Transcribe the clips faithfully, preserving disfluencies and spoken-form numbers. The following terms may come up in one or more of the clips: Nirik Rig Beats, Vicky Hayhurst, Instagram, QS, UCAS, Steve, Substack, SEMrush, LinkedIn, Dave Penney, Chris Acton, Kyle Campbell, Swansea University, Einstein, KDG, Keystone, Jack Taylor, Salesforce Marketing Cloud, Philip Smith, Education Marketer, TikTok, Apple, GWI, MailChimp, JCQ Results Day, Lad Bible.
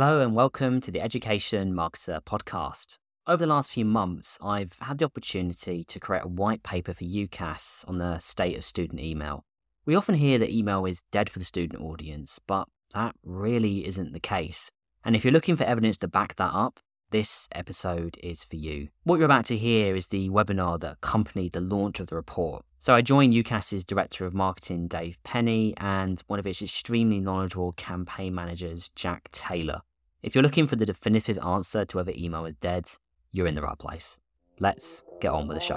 Hello and welcome to the Education Marketer podcast. Over the last few months, I've had the opportunity to create a white paper for UCAS on the state of student email. We often hear that email is dead for the student audience, but that really isn't the case. And if you're looking for evidence to back that up, this episode is for you. What you're about to hear is the webinar that accompanied the launch of the report. So I joined UCAS's Director of Marketing, Dave Penney, and one of its extremely knowledgeable campaign managers, Jack Taylor. If you're looking for the definitive answer to whether email is dead, you're in the right place. Let's get on with the show.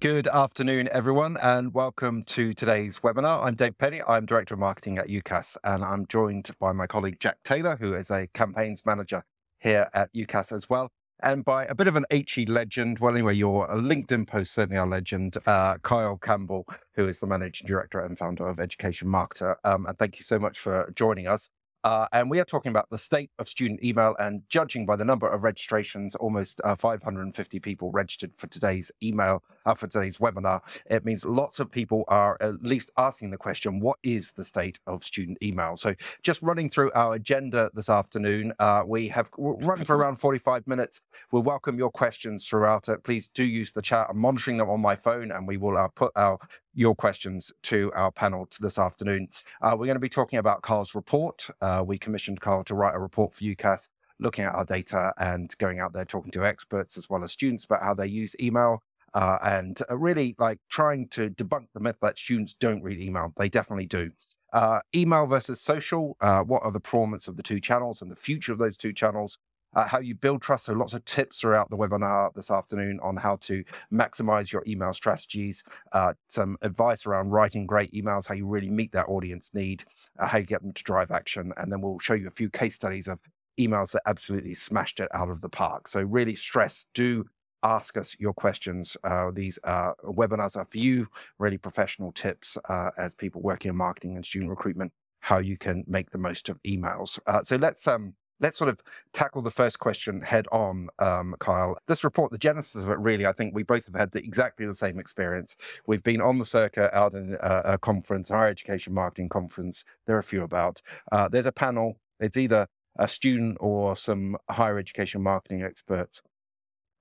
Good afternoon, everyone, and welcome to today's webinar. I'm Dave Penney. I'm Director of Marketing at UCAS, and I'm joined by my colleague, Jack Taylor, who is a campaigns manager here at UCAS as well, and by a bit of an HE legend, well, anyway, your LinkedIn posts certainly are legend, uh, Kyle Campbell, who is the Managing Director and founder of Education Marketer. Um, and thank you so much for joining us. Uh, and we are talking about the state of student email, and judging by the number of registrations, almost uh, five hundred fifty people registered for today's email, uh, for today's webinar. It means lots of people are at least asking the question, what is the state of student email? So just running through our agenda this afternoon, uh, we have run for around forty-five minutes. We'll welcome your questions throughout it. Please do use the chat. I'm monitoring them on my phone, and we will uh, put our your questions to our panel this afternoon. Uh, we're going to be talking about Kyle's report. Uh, we commissioned Kyle to write a report for UCAS, looking at our data and going out there talking to experts as well as students about how they use email, uh, and really like trying to debunk the myth that students don't read email. They definitely do. Uh, email versus social, uh, what are the performance of the two channels and the future of those two channels? Uh, how you build trust. So lots of tips throughout the webinar this afternoon on how to maximize your email strategies, uh, some advice around writing great emails, how you really meet that audience need, uh, how you get them to drive action. And then we'll show you a few case studies of emails that absolutely smashed it out of the park. So really stress, do ask us your questions. Uh, these uh, webinars are for you, really professional tips uh, as people working in marketing and student recruitment, how you can make the most of emails. Uh, so let's... Um, Let's sort of tackle the first question head on, um, Kyle. This report, the genesis of it, really, I think we both have had the, exactly the same experience. We've been on the circuit out in uh, a conference, higher education marketing conference. There are a few about. Uh, there's a panel. It's either a student or some higher education marketing experts.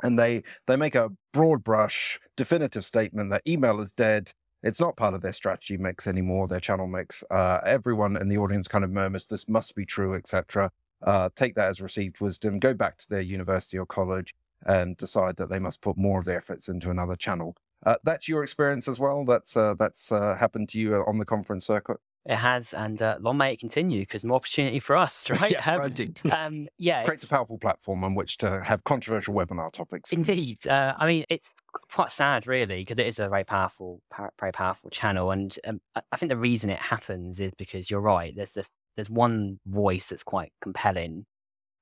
And they, they make a broad brush, definitive statement that email is dead. It's not part of their strategy mix anymore, their channel mix. Uh, everyone in the audience kind of murmurs, this must be true, et cetera. Uh, take that as received wisdom, go back to their university or college and decide that they must put more of their efforts into another channel. Uh, that's your experience as well? That's uh, that's uh, happened to you on the conference circuit? It has, and uh, long may it continue, because more opportunity for us, right? Yes, um, indeed. Um, yeah, creates a powerful platform on which to have controversial webinar topics. Indeed. Uh, I mean, it's quite sad, really, because it is a very powerful, very powerful channel. And um, I think the reason it happens is because you're right, there's this There's one voice that's quite compelling,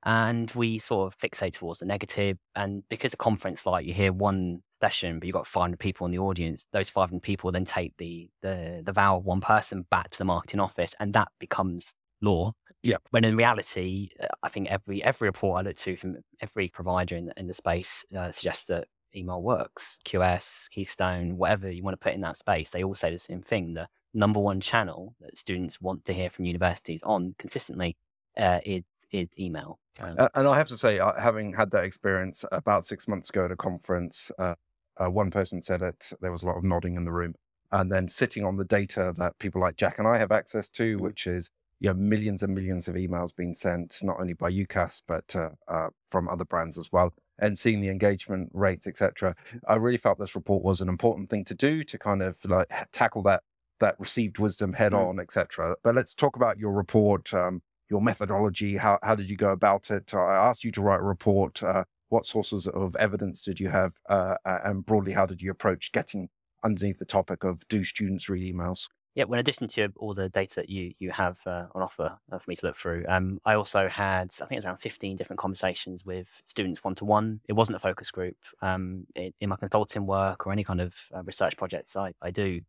and we sort of fixate towards the negative. And because a conference, like, you hear one session, but you've got five hundred people in the audience, those five hundred people then take the the, the vow of one person back to the marketing office, and that becomes law. Yeah. When in reality, I think every every report I look to from every provider in the, in the space uh, suggests that email works. Q S, Keystone, whatever you want to put in that space, they all say the same thing. The number one channel that students want to hear from universities on consistently uh, is, is email. Um, and I have to say, uh, having had that experience about six months ago at a conference, uh, uh, one person said it, there was a lot of nodding in the room, and then sitting on the data that people like Jack and I have access to, which is, you know, millions and millions of emails being sent, not only by UCAS, but uh, uh, from other brands as well, and seeing the engagement rates, et cetera. I really felt this report was an important thing to do to kind of like tackle that that received wisdom head on, et cetera. But let's talk about your report, um, your methodology. How, how did you go about it? I asked you to write a report. Uh, what sources of evidence did you have? Uh, and broadly, how did you approach getting underneath the topic of, do students read emails? Yeah, well, in addition to all the data that you, you have uh, on offer for me to look through, um, I also had, I think it was around fifteen different conversations with students one-to-one. It wasn't a focus group. Um, it, in my consulting work or any kind of uh, research projects I, I do,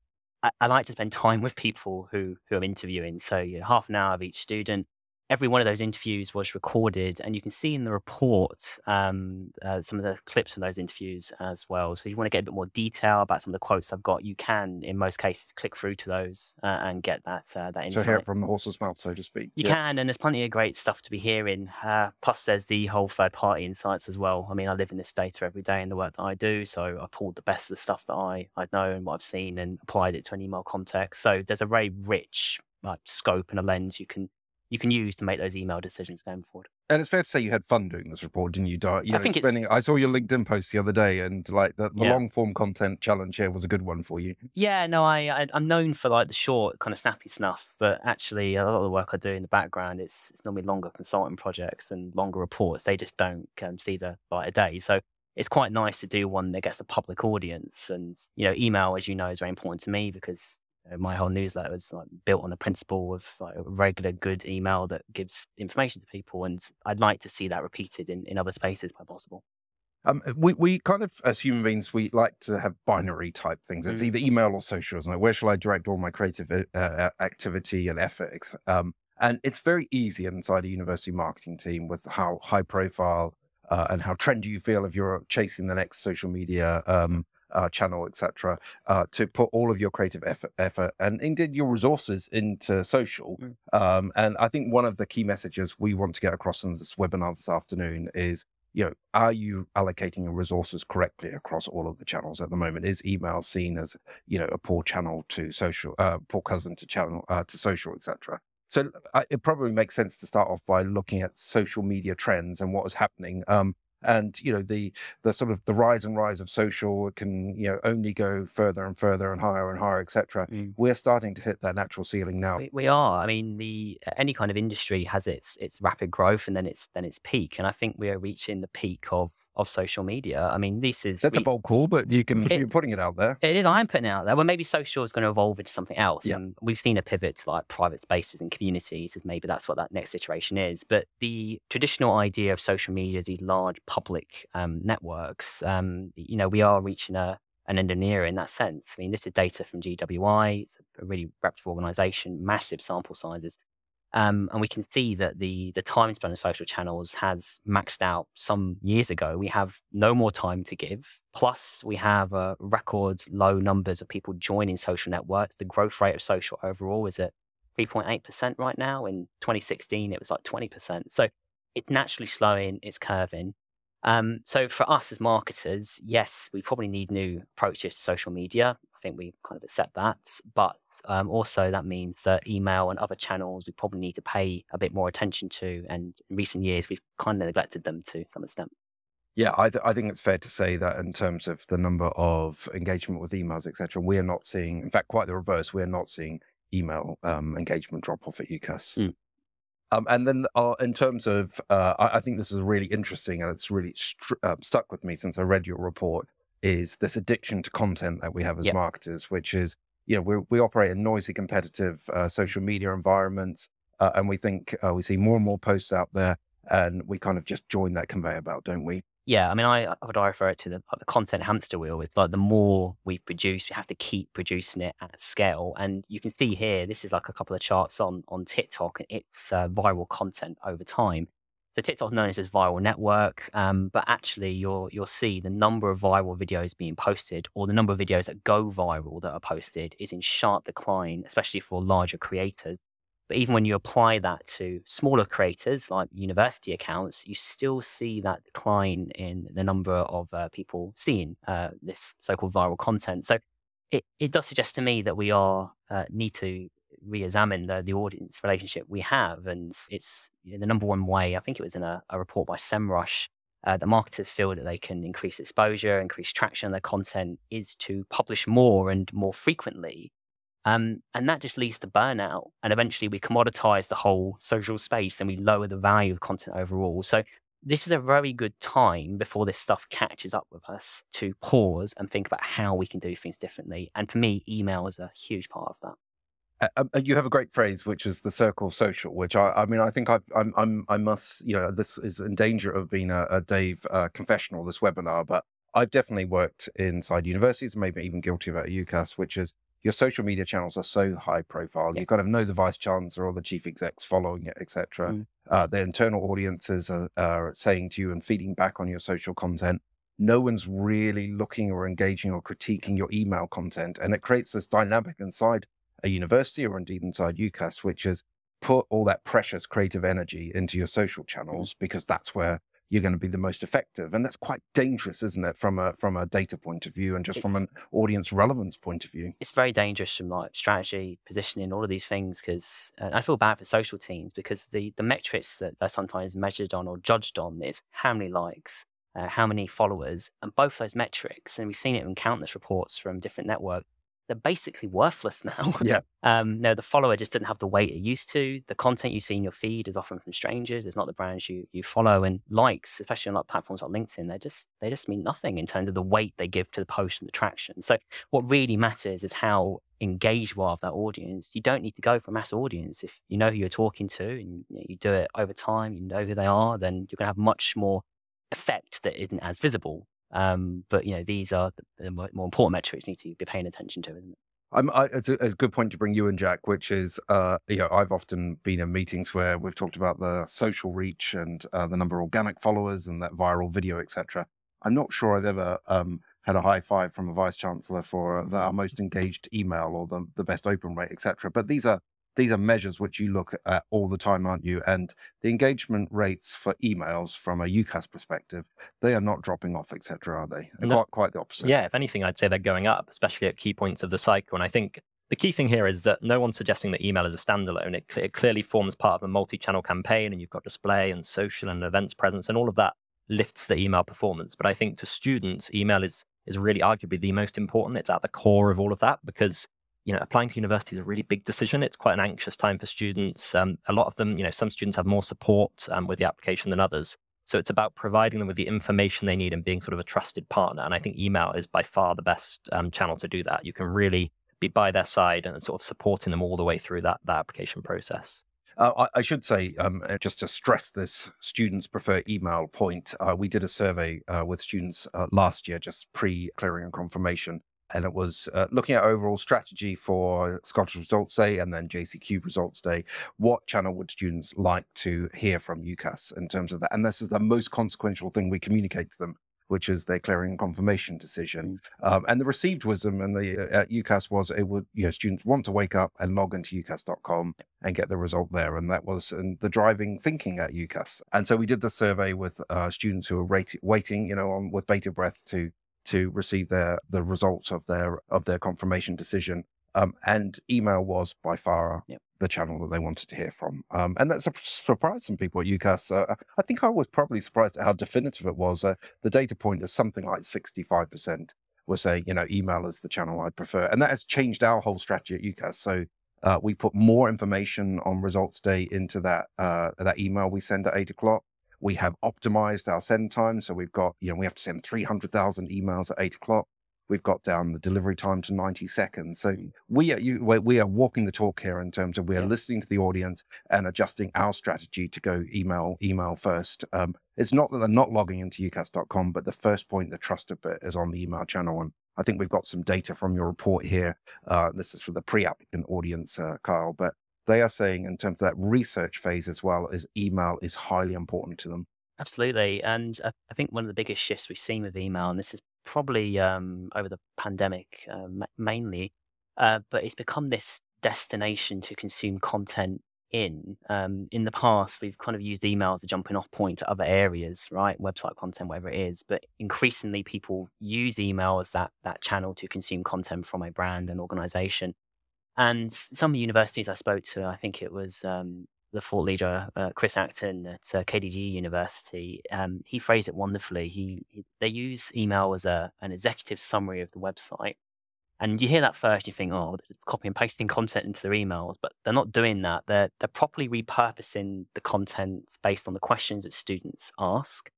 I like to spend time with people who, who I'm interviewing. So, you know, half an hour of each student, every one of those interviews was recorded, and you can see in the report um, uh, some of the clips from those interviews as well. So if you want to get a bit more detail about some of the quotes I've got, you can, in most cases, click through to those uh, and get that uh, that insight. So hear it from the horse's mouth, so to speak. You yeah. can, and there's plenty of great stuff to be hearing. Uh, plus, there's the whole third-party insights as well. I mean, I live in this data every day in the work that I do, so I pulled the best of the stuff that I, I know and what I've seen and applied it to an email context. So there's a very rich uh, scope and a lens you can you can use to make those email decisions going forward. And it's fair to say you had fun doing this report, didn't you, Di? You I know, think spending, I saw your LinkedIn post the other day, and like the, the yeah. long form content challenge here was a good one for you. Yeah, no, I, I I'm known for like the short kind of snappy snuff, but actually a lot of the work I do in the background, it's it's normally longer consulting projects and longer reports. They just don't um, see the light of day. So it's quite nice to do one that gets a public audience. And you know, email, as you know, is very important to me because my whole newsletter was like built on the principle of like a regular good email that gives information to people, and I'd like to see that repeated in, in other spaces where possible. Um, we we kind of, as human beings, we like to have binary type things. It's mm. either email or socials. Like, where shall I direct all my creative uh, activity and effort? Um, and it's very easy inside a university marketing team with how high profile uh, and how trendy you feel if you're chasing the next social media um Uh, channel, et cetera, uh, to put all of your creative effort, effort and indeed your resources into social. Mm. Um, and I think one of the key messages we want to get across in this webinar this afternoon is, you know, are you allocating your resources correctly across all of the channels at the moment? Is email seen as, you know, a poor channel to social, uh, poor cousin to channel uh, to social, et cetera? So uh, it probably makes sense to start off by looking at social media trends and what is happening. Um, And, you know, the the sort of the rise and rise of social can, you know, only go further and further and higher and higher, et cetera. Mm. We're starting to hit that natural ceiling now. We, we are. I mean, the any kind of industry has its its rapid growth and then its then its peak. And I think we are reaching the peak of of social media. I mean, this is... That's we, a bold call, but you can, it, you're putting it out there. It is. I'm putting it out there. Well, maybe social is going to evolve into something else. Yeah. And we've seen a pivot to like private spaces and communities, as maybe that's what that next iteration is. But the traditional idea of social media, these large public um, networks, um, you know, we are reaching a an end and near in that sense. I mean, this is data from G W I. It's a really reputable organization, massive sample sizes. Um, and we can see that the the time spent on social channels has maxed out some years ago. We have no more time to give. Plus, we have uh, record low numbers of people joining social networks. The growth rate of social overall is at three point eight percent right now. In twenty sixteen, it was like twenty percent. So it's naturally slowing, it's curving. Um, so for us as marketers, yes, we probably need new approaches to social media. I think we kind of accept that. But Um, also, that means that email and other channels we probably need to pay a bit more attention to. And in recent years, we've kind of neglected them to some extent. Yeah, I, th I think it's fair to say that in terms of the number of engagement with emails, et cetera, we're not seeing, in fact, quite the reverse. We're not seeing email um, engagement drop off at U C A S. Mm. Um, and then uh, in terms of, uh, I, I think this is really interesting and it's really str uh, stuck with me since I read your report, is this addiction to content that we have as yep. marketers, which is, you know, we we operate in noisy, competitive uh, social media environments, uh, and we think uh, we see more and more posts out there, and we kind of just join that conveyor belt, don't we? Yeah, I mean, I, I would refer it to the, the content hamster wheel. With like the more we produce, we have to keep producing it at scale, and you can see here this is like a couple of charts on on TikTok and its uh, viral content over time. So TikTok's known as this viral network, um, but actually you'll, you'll see the number of viral videos being posted or the number of videos that go viral that are posted is in sharp decline, especially for larger creators. But even when you apply that to smaller creators like university accounts, you still see that decline in the number of uh, people seeing uh, this so-called viral content. So it, it does suggest to me that we are uh, need to re-examine the, the audience relationship we have, and it's you know, the number one way. I think it was in a, a report by SEMrush uh, that marketers feel that they can increase exposure, increase traction on their content is to publish more and more frequently, um, and that just leads to burnout, and eventually we commoditize the whole social space and we lower the value of content overall. So this is a very good time before this stuff catches up with us to pause and think about how we can do things differently, and for me email is a huge part of that. Uh, you have a great phrase, which is the circle of social, which I, I mean, I think I, I'm, I'm, I must, you know, this is in danger of being a, a Dave uh, confessional, this webinar, but I've definitely worked inside universities, maybe even guilty of it at U C A S, which is your social media channels are so high profile. Yeah. You kind of know the vice chancellor or the chief execs following it, et cetera. Mm. Uh, their internal audiences are, are saying to you and feeding back on your social content. No one's really looking or engaging or critiquing your email content. And it creates this dynamic inside a university or indeed inside UCAS, which is put all that precious creative energy into your social channels, because that's where you're going to be the most effective. And that's quite dangerous, isn't it? From a, from a data point of view and just from an audience relevance point of view. It's very dangerous from like strategy, positioning, all of these things, because uh, I feel bad for social teams, because the, the metrics that they're sometimes measured on or judged on is how many likes, Uh, how many followers, and both those metrics, and we've seen it in countless reports from different networks, they're basically worthless now. Yeah. Um, no, the follower just didn't have the weight it used to. The content you see in your feed is often from strangers. It's not the brands you you follow, and likes, especially on like platforms like LinkedIn, they just they just mean nothing in terms of the weight they give to the post and the traction. So what really matters is how engaged you are with that audience. You don't need to go for a mass audience. If you know who you're talking to and you do it over time, you know who they are, then you're going to have much more effect that isn't as visible, um, but you know these are the, the more important metrics you need to be paying attention to, isn't it? I'm, I, it's, a, it's a good point to bring you in, Jack, which is uh, you know I've often been in meetings where we've talked about the social reach and uh, the number of organic followers and that viral video, et cetera. I'm not sure I've ever um, had a high five from a vice chancellor for the, our most engaged email or the the best open rate, et cetera. But these are These are measures which you look at all the time, aren't you? And the engagement rates for emails from a UCAS perspective, they are not dropping off, et cetera, are they? No. Quite, quite the opposite. Yeah, if anything, I'd say they're going up, especially at key points of the cycle. And I think the key thing here is that no one's suggesting that email is a standalone. It, cl- it clearly forms part of a multi-channel campaign, and you've got display and social and events presence, and all of that lifts the email performance. But I think to students, email is is really arguably the most important. It's at the core of all of that, because you know, applying to university is a really big decision. It's quite an anxious time for students. Um, a lot of them, you know, some students have more support um, with the application than others. So it's about providing them with the information they need and being sort of a trusted partner. And I think email is by far the best um, channel to do that. You can really be by their side and sort of supporting them all the way through that, that application process. Uh, I, I should say, um, just to stress this students prefer email point, uh, we did a survey uh, with students uh, last year, just pre-clearing and confirmation. And it was uh, looking at overall strategy for Scottish Results Day and then J C Q Results Day. What channel would students like to hear from UCAS in terms of that? And this is the most consequential thing we communicate to them, which is their clearing and confirmation decision. Mm-hmm. Um, and the received wisdom in the, at UCAS was it would, you know, students want to wake up and log into U C A S dot com and get the result there. And that was and the driving thinking at UCAS. And so we did the survey with uh, students who were rate- waiting, you know, on, with bated breath to to receive their the results of their of their confirmation decision, um, and email was by far yep. the channel that they wanted to hear from, um, and that su- surprised some people at UCAS. Uh, I think I was probably surprised at how definitive it was. Uh, the data point is something like sixty-five percent were saying, you know, email is the channel I'd prefer, and that has changed our whole strategy at UCAS. So uh, we put more information on Results Day into that uh, that email we send at eight o'clock. We have optimized our send time. So we've got, you know, we have to send three hundred thousand emails at eight o'clock. We've got down the delivery time to ninety seconds. So we are, you, we are walking the talk here in terms of we are yeah. listening to the audience and adjusting our strategy to go email, email first. Um, it's not that they're not logging into U C A S dot com, but the first point, the trusted bit, is on the email channel. And I think we've got some data from your report here. Uh, this is for the pre-applicant audience, uh, Kyle, but they are saying in terms of that research phase as well, is email is highly important to them. Absolutely. And I think one of the biggest shifts we've seen with email, and this is probably um, over the pandemic uh, mainly, uh, but it's become this destination to consume content in. Um, in the past, we've kind of used email as a jumping off point to other areas, right? Website content, whatever it is. But increasingly, people use email as that that channel to consume content from a brand and organization. And some universities I spoke to, I think it was um, the thought leader, uh, Chris Acton at uh, K D G University, um, he phrased it wonderfully. He, he They use email as a an executive summary of the website. And you hear that first, you think, oh, copy and pasting content into their emails. But they're not doing that. They're, they're properly repurposing the content based on the questions that students ask.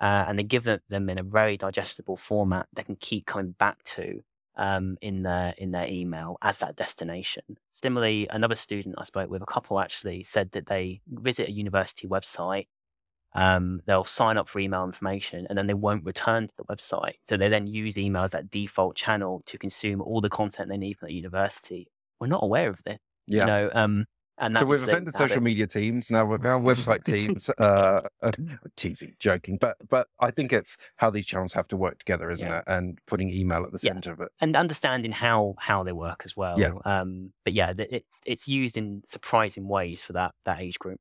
Uh, and they give them in a very digestible format they can keep coming back to. Um, in their in their email as that destination. Similarly, another student I spoke with, a couple actually, said that they visit a university website Um, they'll sign up for email information and then they won't return to the website. So they then use email as that default channel to consume all the content they need from the university. We're not aware of this. Yeah. You know, um, and so we've offended habit. social media teams, now our website teams, uh, teasing, joking, but but I think it's how these channels have to work together, isn't yeah. it? And putting email at the yeah. center of it. And understanding how how they work as well. Yeah. Um, but yeah, it's it's used in surprising ways for that that age group.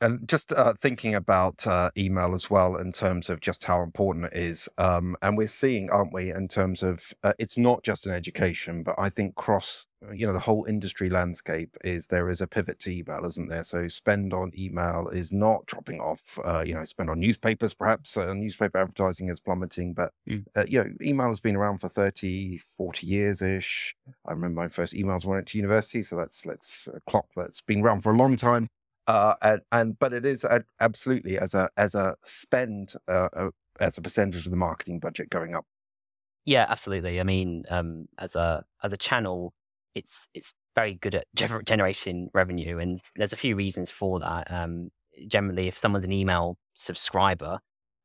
And just uh, thinking about uh, email as well in terms of just how important it is. Um, and we're seeing, aren't we, in terms of uh, it's not just in education, but I think cross, you know, the whole industry landscape is there is a pivot to email, isn't there? So spend on email is not dropping off, uh, you know, spend on newspapers, perhaps uh, newspaper advertising is plummeting. But, mm. uh, you know, email has been around for thirty, forty years-ish. I remember my first emails when I went to university. So that's, let's uh, clock that's been around for a long time. Uh, and, and but it is a, absolutely as a as a spend uh, a, as a percentage of the marketing budget going up. Yeah, absolutely. I mean, um, as a as a channel, it's it's very good at generating revenue, and there's a few reasons for that. Um, generally, if someone's an email subscriber,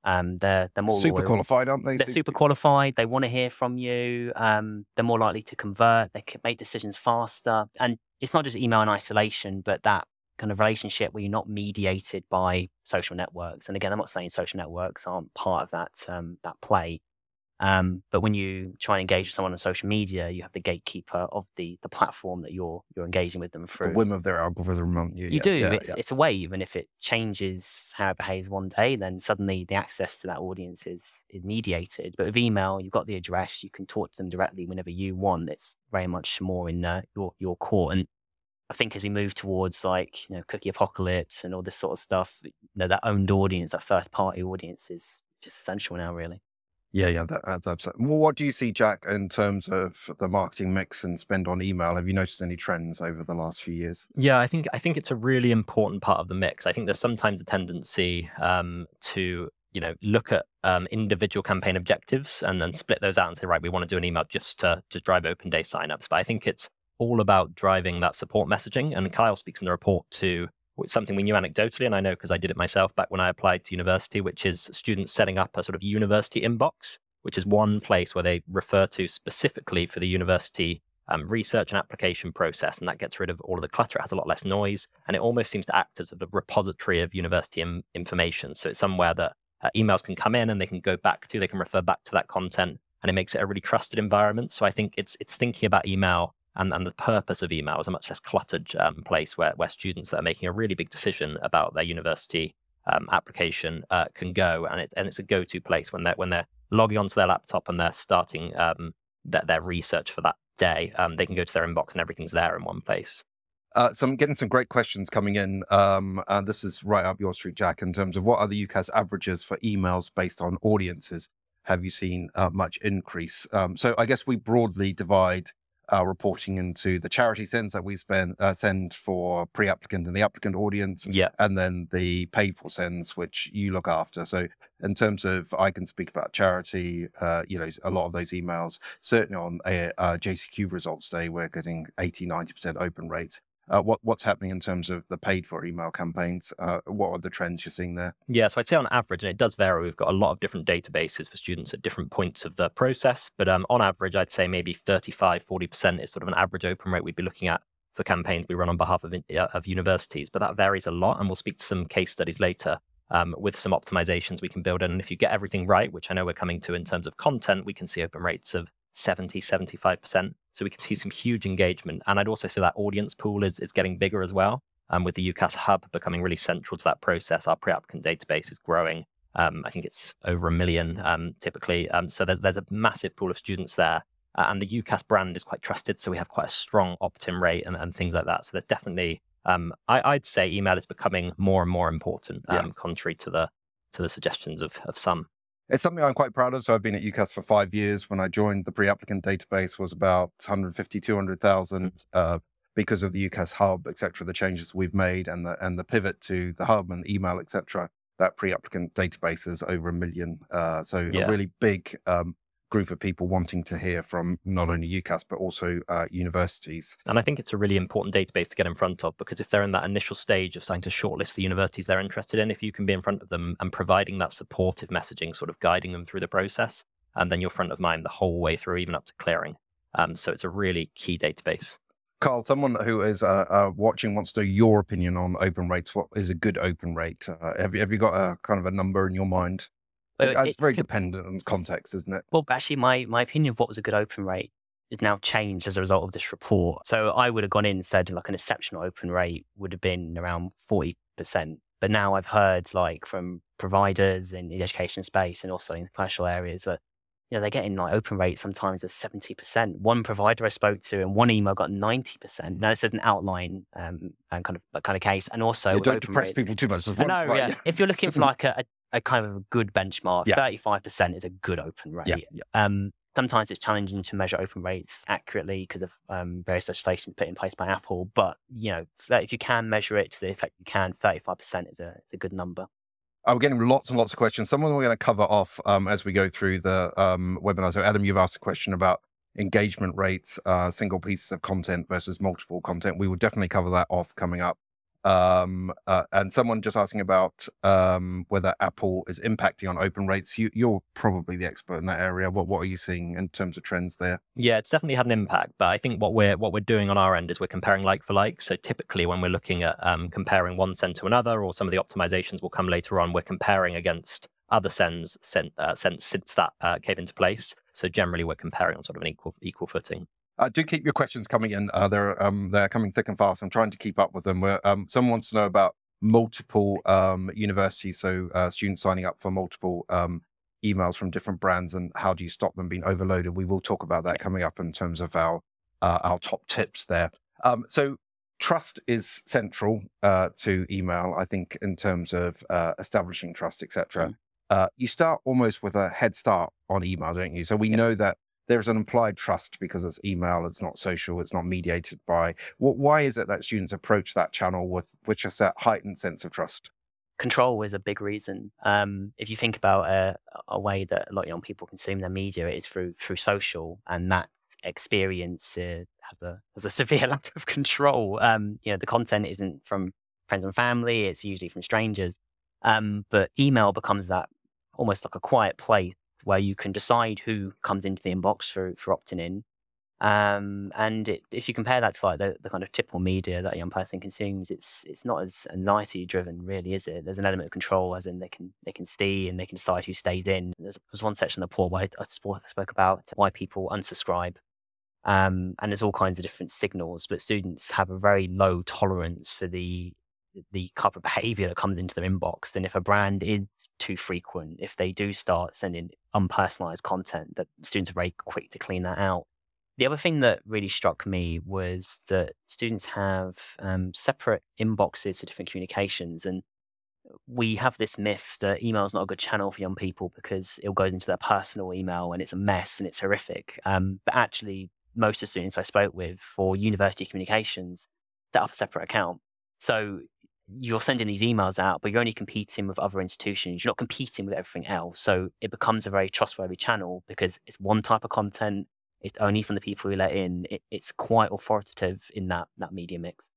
um, they're they're more super loyal. qualified, aren't they? They're super qualified. They want to hear from you. Um, they're more likely to convert. They can make decisions faster, and it's not just email in isolation, but that kind of relationship where you're not mediated by social networks. And again, I'm not saying social networks aren't part of that um, that play, um, but when you try and engage with someone on social media, you have the gatekeeper of the the platform that you're you're engaging with them through. It's a whim of their algorithm, aren't you? You yeah, do. Yeah, it's, yeah. it's a wave, and if it changes how it behaves one day, then suddenly the access to that audience is is mediated. But with email, you've got the address, you can talk to them directly whenever you want. It's very much more in uh, your your court. And I think as we move towards like, you know, cookie apocalypse and all this sort of stuff, you know, that owned audience, that first party audience is just essential now, really. Yeah, yeah, that adds up. Well, what do you see, Jack, in terms of the marketing mix and spend on email? Have you noticed any trends over the last few years? Yeah, I think I think it's a really important part of the mix. I think there's sometimes a tendency um, to, you know, look at um, individual campaign objectives and then split those out and say, right, we want to do an email just to, to drive open day signups. But I think it's all about driving that support messaging. And Kyle speaks in the report to something we knew anecdotally, and I know because I did it myself back when I applied to university, which is students setting up a sort of university inbox, which is one place where they refer to specifically for the university um, research and application process. And that gets rid of all of the clutter. It has a lot less noise, and it almost seems to act as a repository of university in- information. So it's somewhere that uh, emails can come in and they can go back to, they can refer back to that content, and it makes it a really trusted environment. So I think it's it's thinking about email And, and the purpose of email is a much less cluttered um, place where, where students that are making a really big decision about their university um, application uh, can go. And, it, and it's a go-to place when they're, when they're logging onto their laptop and they're starting um, their, their research for that day. Um, they can go to their inbox and everything's there in one place. Uh, so I'm getting some great questions coming in. Um, and this is right up your street, Jack, in terms of what are the U C A S averages for emails based on audiences? Have you seen uh, much increase? Um, so I guess we broadly divide Uh, reporting into the charity sends that we spend, uh, send for pre-applicant and the applicant audience, yeah. and then the paid-for sends, which you look after. So in terms of, I can speak about charity, uh, you know, a lot of those emails, certainly on a, a J C Q Results Day, we're getting eighty, ninety percent open rates. Uh, what, what's happening in terms of the paid-for email campaigns? Uh, what are the trends you're seeing there? Yeah, so I'd say on average, and it does vary, we've got a lot of different databases for students at different points of the process. But um, on average, I'd say maybe thirty-five, forty percent is sort of an average open rate we'd be looking at for campaigns we run on behalf of, uh, of universities. But that varies a lot, and we'll speak to some case studies later um, with some optimizations we can build in. And if you get everything right, which I know we're coming to in terms of content, we can see open rates of seventy, seventy-five percent. So we can see some huge engagement. And I'd also say that audience pool is, is getting bigger as well. Um, with the U C A S hub becoming really central to that process, our pre-applicant database is growing. Um, I think it's over a million um, typically. Um, so there's, there's a massive pool of students there. Uh, and the U C A S brand is quite trusted. So we have quite a strong opt-in rate and, and things like that. So there's definitely, um, I, I'd say email is becoming more and more important, um, yeah. contrary to the to the suggestions of, of some. It's something I'm quite proud of. So I've been at U C A S for five years. When I joined, the pre-applicant database was about one hundred fifty, two hundred thousand. Mm. Uh, because of the U C A S hub, et cetera, the changes we've made and the and the pivot to the hub and email, et cetera, that pre-applicant database is over a million. Uh, so yeah. a really big um, group of people wanting to hear from not only UCAS, but also uh, universities. And I think it's a really important database to get in front of, because if they're in that initial stage of starting to shortlist the universities they're interested in, if you can be in front of them and providing that supportive messaging, sort of guiding them through the process, and then you're front of mind the whole way through, even up to clearing. Um, so it's a really key database. Carl, someone who is uh, uh, watching wants to know your opinion on open rates. What is a good open rate? Uh, have, you, have you got a kind of a number in your mind? Well, it's it, very it, dependent on context, isn't it? Well, actually, my, my opinion of what was a good open rate has now changed as a result of this report. So I would have gone in and said like an exceptional open rate would have been around forty percent. But now I've heard like from providers in the education space and also in commercial areas that you know, they're getting like open rates sometimes of seventy percent. One provider I spoke to in one email got ninety percent. Now it's an outline um, and kind of kind of case. And also, yeah, don't depress rates. people too much. One, I know, right, yeah. yeah. If you're looking for like a, a kind of a good benchmark, yeah. thirty-five percent is a good open rate. Yeah, yeah. Um, sometimes it's challenging to measure open rates accurately because of um, various legislation put in place by Apple. But you know, if you can measure it to the effect you can, thirty-five percent is a is a good number. I'm getting lots and lots of questions. Some of them we're going to cover off um, as we go through the um, webinar. So Adam, you've asked a question about engagement rates, uh, single pieces of content versus multiple content. We will definitely cover that off coming up. Um, uh, and someone just asking about um, whether Apple is impacting on open rates. You, you're probably the expert in that area. What, what are you seeing in terms of trends there? Yeah, it's definitely had an impact. But I think what we're what we're doing on our end is we're comparing like for like. So typically when we're looking at um, comparing one send to another, or some of the optimizations will come later on, we're comparing against other sends sent, uh, sent since that uh, came into place. So generally we're comparing on sort of an equal equal footing. Uh, do keep your questions coming in. Uh, they're, um, they're coming thick and fast. I'm trying to keep up with them. Where, um, someone wants to know about multiple um, universities, so uh, students signing up for multiple um, emails from different brands, and how do you stop them being overloaded? We will talk about that coming up in terms of our, uh, our top tips there. Um, so trust is central uh, to email, I think, in terms of uh, establishing trust, et cetera. Uh, you start almost with a head start on email, don't you? So we yeah. know that there's an implied trust because it's email, it's not social, it's not mediated by. Why is it that students approach that channel with, with just that heightened sense of trust? Control is a big reason. Um, if you think about a, a way that a lot of young people consume their media, it is through through social, and that experience uh, has a has a severe lack of control. Um, you know, the content isn't from friends and family; it's usually from strangers. Um, but email becomes that almost like a quiet place, where you can decide who comes into the inbox for, for opting in. Um, and it, if you compare that to like the, the kind of typical media that a young person consumes, it's it's not as anxiety driven really, is it? There's an element of control, as in they can they can see and they can decide who stays in. There's, there's one section of the report where I, I spoke about why people unsubscribe. Um, and there's all kinds of different signals, but students have a very low tolerance for the the type of behavior that comes into their inbox. Then if a brand is too frequent, if they do start sending unpersonalized content, that students are very quick to clean that out. The other thing that really struck me was that students have um, separate inboxes for different communications. And we have this myth that email is not a good channel for young people because it goes into their personal email and it's a mess and it's horrific. Um, but actually, most of the students I spoke with for university communications set up a separate account. So you're sending these emails out, but you're only competing with other institutions. You're not competing with everything else. So it becomes a very trustworthy channel because it's one type of content. It's only from the people who let in. It, it's quite authoritative in that, that media mix.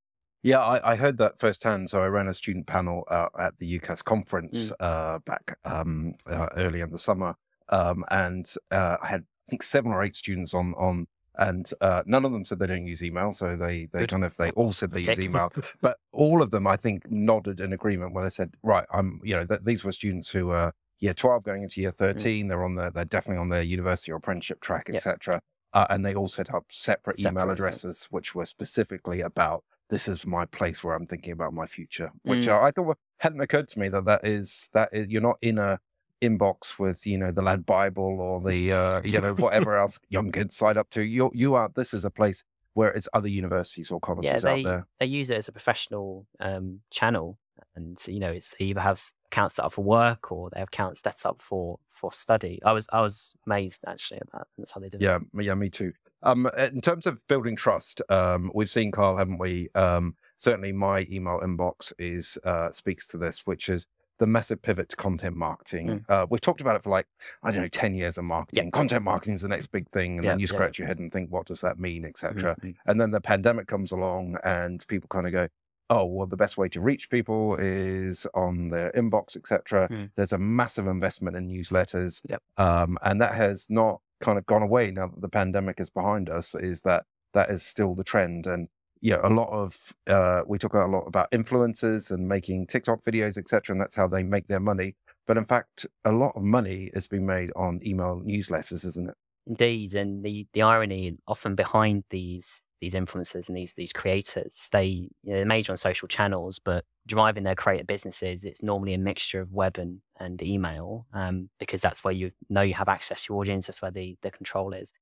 Yeah, I, I heard that firsthand. So I ran a student panel uh, at the UCAS conference mm. uh, back um, uh, early in the summer. Um, and uh, I had, I think, seven or eight students on on. And uh, none of them said they don't use email. So they, they kind of, they all said they use email, but all of them, I think, nodded in agreement where they said, right, I'm, you know, th these were students who were year twelve going into year thirteen. Mm. They're on their, they're definitely on their university or apprenticeship track, et cetera. Yeah. Uh, and they all set up separate, separate email addresses, which were specifically about, this is my place where I'm thinking about my future, which mm. I, I thought hadn't occurred to me that that is, that is, you're not in a inbox with, you know, the Lad Bible or the, uh, you know, whatever else young kids sign up to. You you are, this is a place where it's other universities or colleges yeah, they, out there. They use it as a professional um, channel. And, you know, it's, they either have accounts set up for work or they have accounts set up for, for study. I was, I was amazed actually about that's how they did yeah, it. Yeah, me too. Um, in terms of building trust, um, we've seen, Kyle, haven't we? Um, certainly my email inbox is, uh, speaks to this, which is, the massive pivot to content marketing. Mm. Uh, we've talked about it for like, I don't know, ten years of marketing. Yeah. Content marketing is the next big thing. And yeah, then you scratch yeah. your head and think, what does that mean, et cetera. Mm-hmm. And then the pandemic comes along and people kind of go, oh, well, the best way to reach people is on their inbox, et cetera. Mm. There's a massive investment in newsletters. Yep. Um, and that has not kind of gone away now that the pandemic is behind us, is that that is still the trend. And yeah, a lot of, uh, we talk a lot about influencers and making TikTok videos, et cetera, and that's how they make their money. But in fact, a lot of money is being made on email newsletters, isn't it? Indeed. And the, the irony often behind these, these influencers and these, these creators, they, you know, they're major on social channels, but driving their creative businesses, it's normally a mixture of web and, and email, um, because that's where you know you have access to your audience. That's where the, the control is.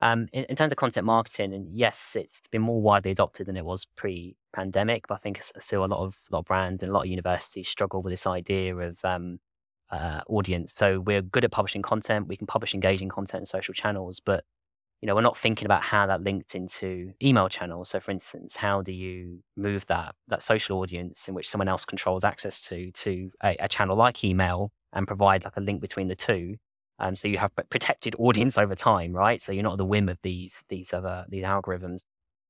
Um, in, in terms of content marketing, and yes, it's been more widely adopted than it was pre-pandemic, but I think still a lot of, lot of brands and a lot of universities struggle with this idea of um, uh, audience. So we're good at publishing content. We can publish engaging content on social channels, but you know, we're not thinking about how that links into email channels. So for instance, how do you move that, that social audience in which someone else controls access to, to a, a channel like email and provide like a link between the two? Um, so you have protected audience over time, right? So you're not at the whim of these these other these algorithms.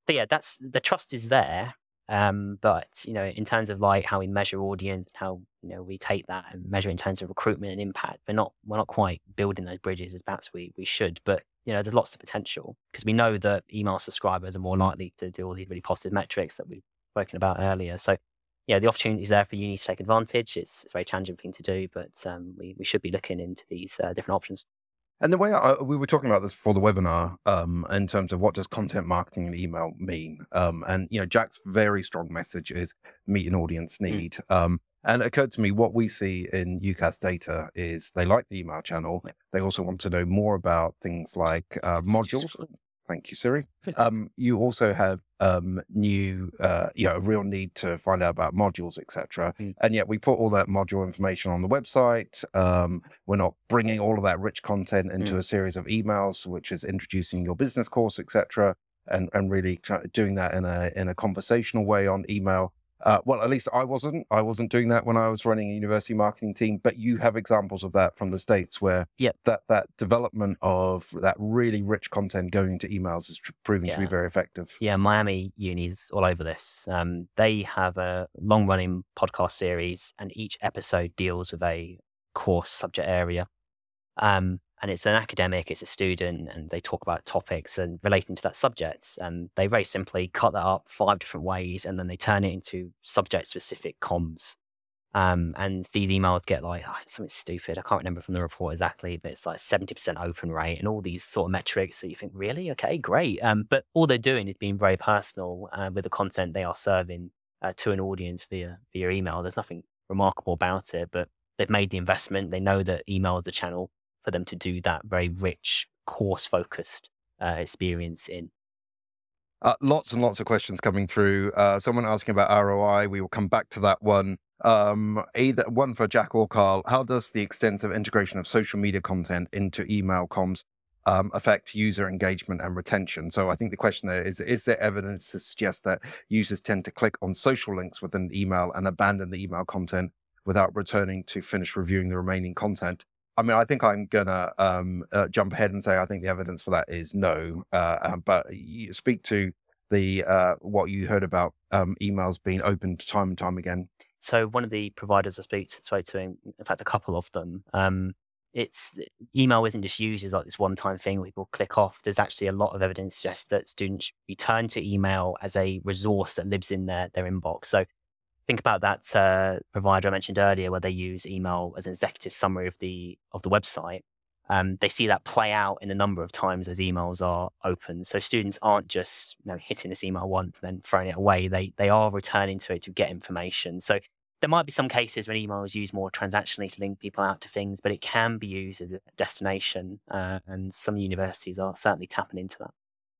But yeah, that's the trust is there. Um, but you know, in terms of like how we measure audience, how you know we take that and measure it in terms of recruitment and impact, we're not we're not quite building those bridges as perhaps we we should. But you know, there's lots of potential because we know that email subscribers are more likely to do all these really positive metrics that we've spoken about earlier. So yeah, the opportunity is there for uni to take advantage. It's, it's a very challenging thing to do, but um, we, we should be looking into these uh, different options. And the way I, we were talking about this before the webinar, um, in terms of what does content marketing and email mean? Um, and, you know, Jack's very strong message is meet an audience need. Mm. Um, and it occurred to me what we see in UCAS data is they like the email channel. Yeah. They also want to know more about things like uh, modules. Thank you, Siri. Um, you also have um, new, uh, you know, a real need to find out about modules, et cetera. Mm. And yet we put all that module information on the website. Um, we're not bringing all of that rich content into mm. a series of emails, which is introducing your business course, et cetera, and, and really try, doing that in a, in a conversational way on email. Uh, well, at least I wasn't. I wasn't doing that when I was running a university marketing team, but you have examples of that from the States where yep. that, that development of that really rich content going to emails is proving yeah. to be very effective. Yeah, Miami Uni's all over this. Um, they have a long-running podcast series and each episode deals with a course subject area. Um, and it's an academic, it's a student, and they talk about topics and relating to that subject. And they very simply cut that up five different ways, and then they turn it into subject-specific comms. Um, and the emails get like, oh, something stupid. I can't remember from the report exactly, but it's like seventy percent open rate and all these sort of metrics that you think, really? Okay, great. Um, but all they're doing is being very personal uh, with the content they are serving uh, to an audience via, via email. There's nothing remarkable about it, but they've made the investment. They know that email is the channel for them to do that very rich, course-focused uh, experience in. Uh, lots and lots of questions coming through. Uh, someone asking about R O I. We will come back to that one. Um, either one for Jack or Kyle. How does the extensive integration of social media content into email comms um, affect user engagement and retention? So I think the question there is, is there evidence to suggest that users tend to click on social links within an email and abandon the email content without returning to finish reviewing the remaining content? I mean, I think I'm going to um, uh, jump ahead and say I think the evidence for that is no. Uh, um, but you speak to the uh, what you heard about um, emails being opened time and time again. So one of the providers I speak to, spoke to, in fact, a couple of them, um, it's email isn't just used as like this one-time thing where people click off. There's actually a lot of evidence suggests that students return to email as a resource that lives in their, their inbox. So think about that uh, provider I mentioned earlier, where they use email as an executive summary of the of the website. Um, they see that play out in a number of times as emails are open. So students aren't just you know hitting this email once and then throwing it away. They they are returning to it to get information. So there might be some cases when email is used more transactionally to link people out to things, but it can be used as a destination. Uh, and some universities are certainly tapping into that.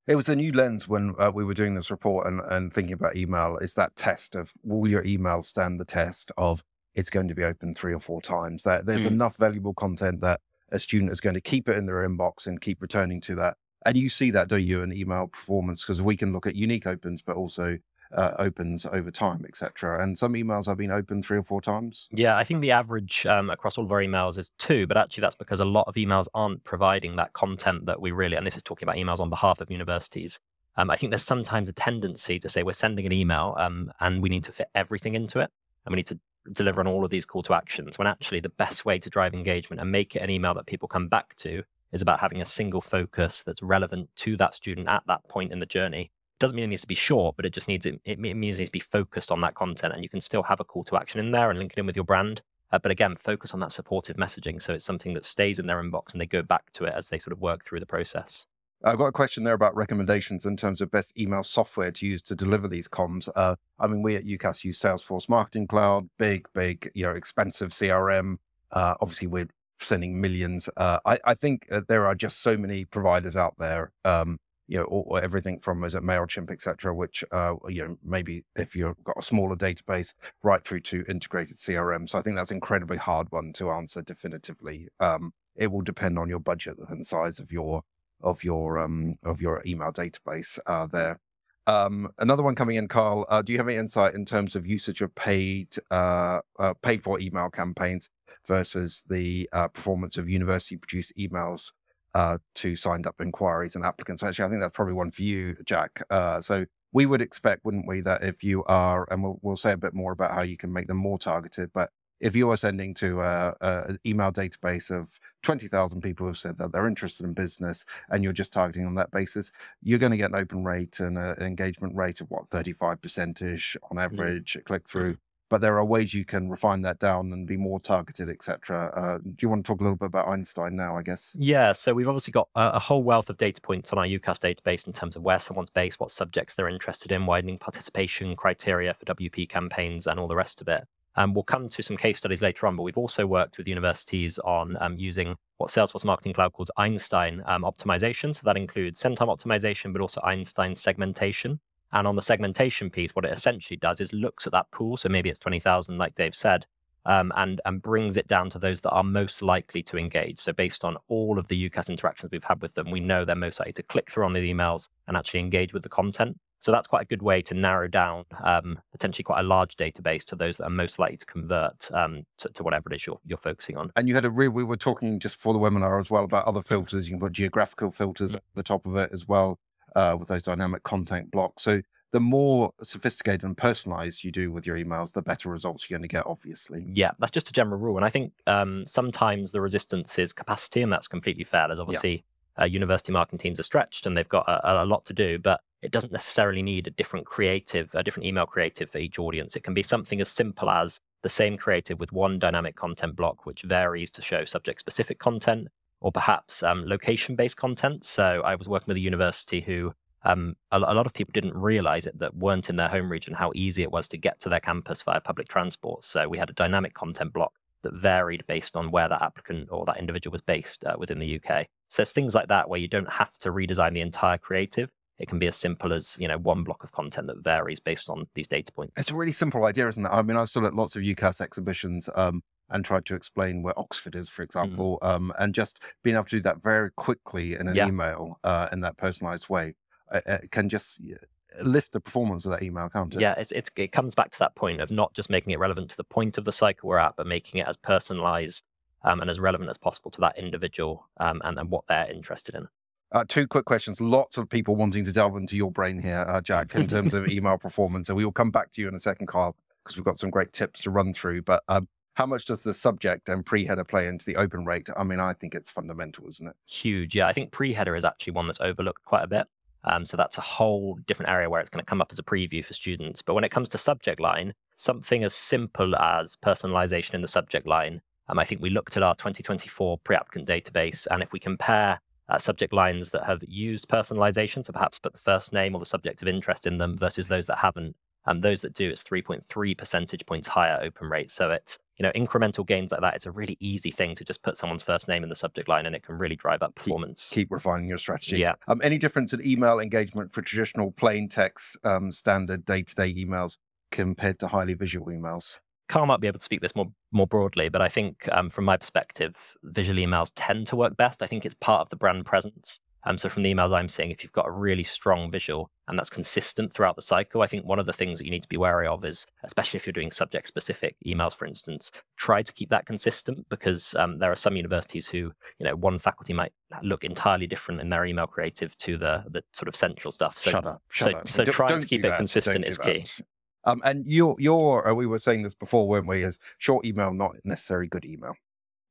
It was a new lens when uh, we were doing this report and, and thinking about email is that test of will your email stand the test of it's going to be open three or four times, that there's mm. enough valuable content that a student is going to keep it in their inbox and keep returning to that. And you see that, don't you, in email performance? Because we can look at unique opens, but also uh, opens over time, et cetera. And some emails I've been opened three or four times. Yeah, I think the average um, across all of our emails is two, but actually that's because a lot of emails aren't providing that content that we really, and this is talking about emails on behalf of universities. Um, I think there's sometimes a tendency to say we're sending an email um, and we need to fit everything into it. And we need to deliver on all of these call to actions, when actually the best way to drive engagement and make it an email that people come back to is about having a single focus that's relevant to that student at that point in the journey. It doesn't mean it needs to be short, but it just needs, it, it means it needs to be focused on that content, and you can still have a call to action in there and link it in with your brand. Uh, but again, focus on that supportive messaging. So it's something that stays in their inbox and they go back to it as they sort of work through the process. I've got a question there about recommendations in terms of best email software to use to deliver these comms. Uh, I mean, we at U C A S use Salesforce Marketing Cloud, big, big, you know, expensive C R M. Uh, obviously, we're sending millions. Uh, I, I think uh, there are just so many providers out there, um, you know, or, or everything from, is it MailChimp, et cetera, which, uh, you know, maybe if you've got a smaller database, right through to integrated C R M. So I think that's an incredibly hard one to answer definitively. Um, it will depend on your budget and size of your of your um of your email database uh there. Um another one coming in, Kyle, uh, do you have any insight in terms of usage of paid uh, uh paid for email campaigns versus the uh, performance of university produced emails uh to signed up inquiries and applicants? Actually, I think that's probably one for you, Jack. Uh so we would expect, wouldn't we, that if you are, and we'll, we'll say a bit more about how you can make them more targeted, but if you are sending to an email database of twenty thousand people who have said that they're interested in business and you're just targeting on that basis, you're going to get an open rate and an engagement rate of what, thirty-five percent-ish on average, mm-hmm. click through. Mm-hmm. But there are ways you can refine that down and be more targeted, et cetera. Uh, do you want to talk a little bit about Einstein now, I guess? Yeah, so we've obviously got a, a whole wealth of data points on our U C A S database in terms of where someone's based, what subjects they're interested in, widening participation criteria for W P campaigns and all the rest of it. Um, we'll come to some case studies later on, but we've also worked with universities on um, using what Salesforce Marketing Cloud calls Einstein um, optimization. So that includes send time optimization, but also Einstein segmentation. And on the segmentation piece, what it essentially does is looks at that pool. So maybe it's twenty thousand, like Dave said, um, and, and brings it down to those that are most likely to engage. So based on all of the U C A S interactions we've had with them, we know they're most likely to click through on the emails and actually engage with the content. So that's quite a good way to narrow down um, potentially quite a large database to those that are most likely to convert um, to, to whatever it is you're, you're focusing on. And you had a real, we were talking just before the webinar as well about other filters. You can put geographical filters yeah. at the top of it as well uh, with those dynamic content blocks. So the more sophisticated and personalized you do with your emails, the better results you're going to get, obviously. Yeah, that's just a general rule. And I think um, sometimes the resistance is capacity, and that's completely fair. There's obviously... Yeah. Uh, university marketing teams are stretched and they've got a, a lot to do, but it doesn't necessarily need a different creative, a different email creative for each audience. It can be something as simple as the same creative with one dynamic content block, which varies to show subject-specific content or perhaps um, location-based content. So I was working with a university who um, a, a lot of people didn't realize it, that weren't in their home region, how easy it was to get to their campus via public transport. So we had a dynamic content block that varied based on where that applicant or that individual was based uh, within the U K. So there's things like that where you don't have to redesign the entire creative. It can be as simple as, you know, one block of content that varies based on these data points. It's a really simple idea, isn't it? I mean, I've still at lots of U C A S exhibitions um, and tried to explain where Oxford is, for example, mm. um, and just being able to do that very quickly in an yeah. email uh, in that personalized way uh, it can just... lift the performance of that email, can't it? Yeah, it's, it's, it comes back to that point of not just making it relevant to the point of the cycle we're at, but making it as personalized um, and as relevant as possible to that individual um, and, and what they're interested in. Uh, two quick questions. Lots of people wanting to delve into your brain here, uh, Jack, in terms of email performance. And we will come back to you in a second, Kyle, because we've got some great tips to run through. But um, how much does the subject and pre-header play into the open rate? I mean, I think it's fundamental, isn't it? Huge, yeah. I think pre-header is actually one that's overlooked quite a bit. Um, so that's a whole different area where it's going to come up as a preview for students. But when it comes to subject line, something as simple as personalization in the subject line. Um, I think we looked at our twenty twenty-four pre-applicant database, and if we compare uh, subject lines that have used personalization, so perhaps put the first name or the subject of interest in them versus those that haven't, and those that do, it's three point three percentage points higher open rate. So it's, you know, incremental gains like that. It's a really easy thing to just put someone's first name in the subject line, and it can really drive up performance. Keep, keep refining your strategy. Yeah. Um, any difference in email engagement for traditional plain text, um, standard day-to-day emails compared to highly visual emails? Carl might be able to speak this more, more broadly, but I think um, from my perspective, visual emails tend to work best. I think it's part of the brand presence. Um, so from the emails I'm seeing, if you've got a really strong visual and that's consistent throughout the cycle, I think one of the things that you need to be wary of is, especially if you're doing subject-specific emails, for instance, try to keep that consistent, because um, there are some universities who, you know, one faculty might look entirely different in their email creative to the the sort of central stuff. So, shut up, shut so, up. so, so trying to keep it that. consistent is that. key. Um, and you're, you're, we were saying this before, weren't we, is short email not necessarily good email?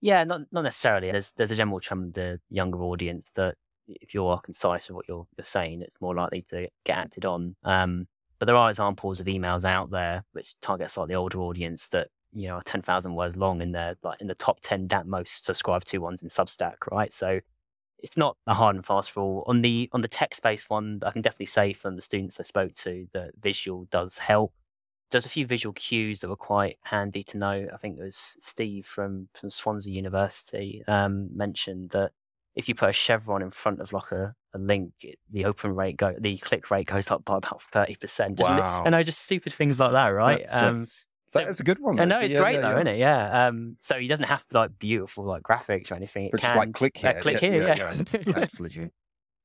Yeah, not not necessarily. There's there's a general trend in the younger audience that if you're concise with what you're, you're saying, it's more likely to get acted on. Um, but there are examples of emails out there which target a slightly older audience that, you know, are ten thousand words long, and they're like in the top ten most subscribed to ones in Substack, right? So it's not a hard and fast rule. On the on the text-based one, I can definitely say from the students I spoke to that visual does help. There's a few visual cues that were quite handy to know. I think it was Steve from, from Swansea University um, mentioned that if you put a chevron in front of like a, a link, it, the open rate go, the click rate goes up by about thirty percent. Wow! And I just stupid things like that, right? That's, um, that's, that's a good one. I know it's yeah, great yeah, though, yeah. isn't it? Yeah. Um, so he doesn't have like beautiful like graphics or anything. It but can just, like click here, uh, click yeah, here. Yeah, yeah. yeah. Absolutely.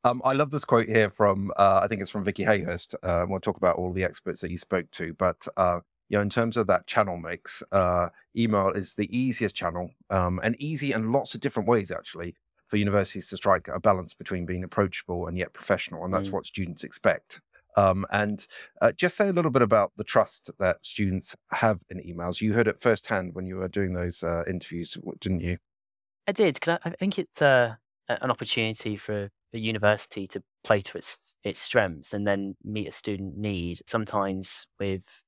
Um, I love this quote here from uh, I think it's from Vicky Hayhurst. Uh, we'll talk about all the experts that you spoke to, but uh, you know, in terms of that channel mix, uh, email is the easiest channel, um, and easy in lots of different ways actually, for universities to strike a balance between being approachable and yet professional. And that's mm. what students expect. Um, and uh, just say a little bit about the trust that students have in emails. You heard it firsthand when you were doing those uh, interviews, didn't you? I did. 'Cause I, I think it's uh, an opportunity for a university to play to its, its strengths and then meet a student need. Sometimes with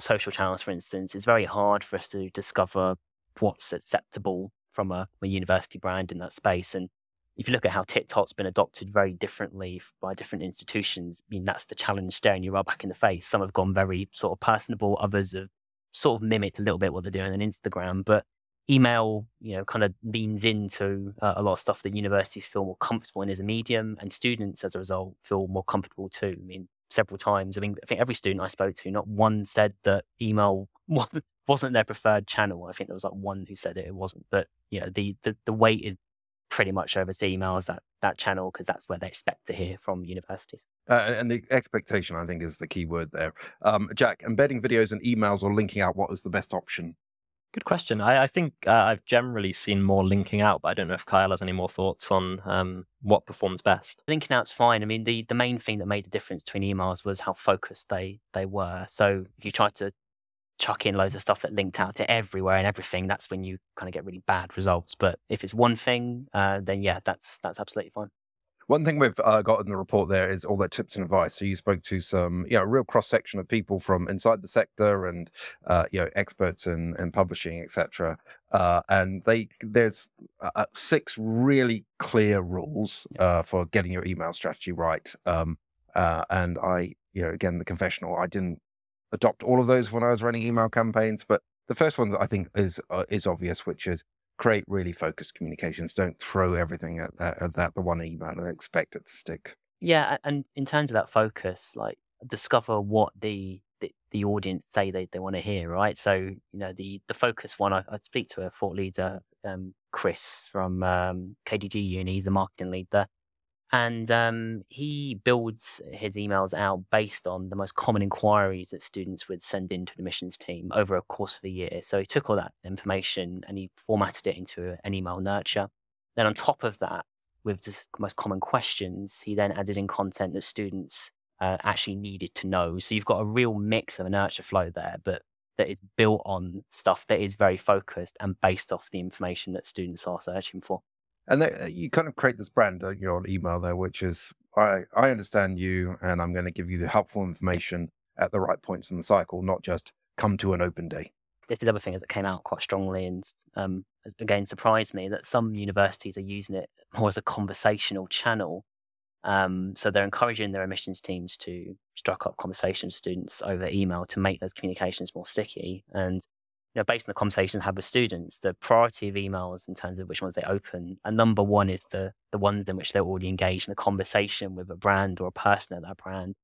social channels, for instance, it's very hard for us to discover what's acceptable from a, a university brand in that space. And if you look at how TikTok's been adopted very differently by different institutions, I mean, that's the challenge staring you right back in the face. Some have gone very sort of personable, others have sort of mimicked a little bit what they're doing on Instagram. But email, you know, kind of leans into uh, a lot of stuff that universities feel more comfortable in as a medium, and students, as a result, feel more comfortable too. I mean, several times, I mean, I think every student I spoke to, not one said that email wasn't wasn't their preferred channel. I think there was like one who said it, it wasn't, but you know, the, the, the weight is pretty much over to emails, that, that channel, because that's where they expect to hear from universities. Uh, and the expectation, I think, is the key word there. Um, Jack, embedding videos and emails or linking out, what is the best option? Good question. I, I think uh, I've generally seen more linking out, but I don't know if Kyle has any more thoughts on um, what performs best. Linking out's fine. I mean, the, the main thing that made the difference between emails was how focused they, they were. So if you try to chuck in loads of stuff that linked out to everywhere and everything, that's when you kind of get really bad results. But if it's one thing, uh, then yeah, that's that's absolutely fine. One thing we've uh, got in the report there is all their tips and advice. So you spoke to some, you know, real cross-section of people from inside the sector and, uh, you know, experts in, in publishing, et cetera. Uh, and they there's uh, six really clear rules uh, for getting your email strategy right. Um, uh, and I, you know, again, the confessional, I didn't adopt all of those when I was running email campaigns. But the first one that I think is uh, is obvious, which is create really focused communications. Don't throw everything at that, at that the one email and expect it to stick. Yeah, and in terms of that focus, like discover what the the, the audience say they, they want to hear, right? So, you know, the the focus one, I, I speak to a thought leader, um, Chris from um, K D G Uni. He's the marketing lead there. And um, he builds his emails out based on the most common inquiries that students would send in to the admissions team over a course of a year. So he took all that information and he formatted it into an email nurture. Then on top of that, with the most common questions, he then added in content that students uh, actually needed to know. So you've got a real mix of a nurture flow there, but that is built on stuff that is very focused and based off the information that students are searching for. And they, you kind of create this brand, don't you, on email there, which is, I, I understand you, and I'm going to give you the helpful information at the right points in the cycle, not just come to an open day. This is the other thing that came out quite strongly and, um, again, surprised me that some universities are using it more as a conversational channel. Um, so they're encouraging their admissions teams to strike up conversations with students over email to make those communications more sticky. And you know, based on the conversations I have with students, the priority of emails in terms of which ones they open, and number one is the the ones in which they're already engaged in a conversation with a brand or a person at that brand.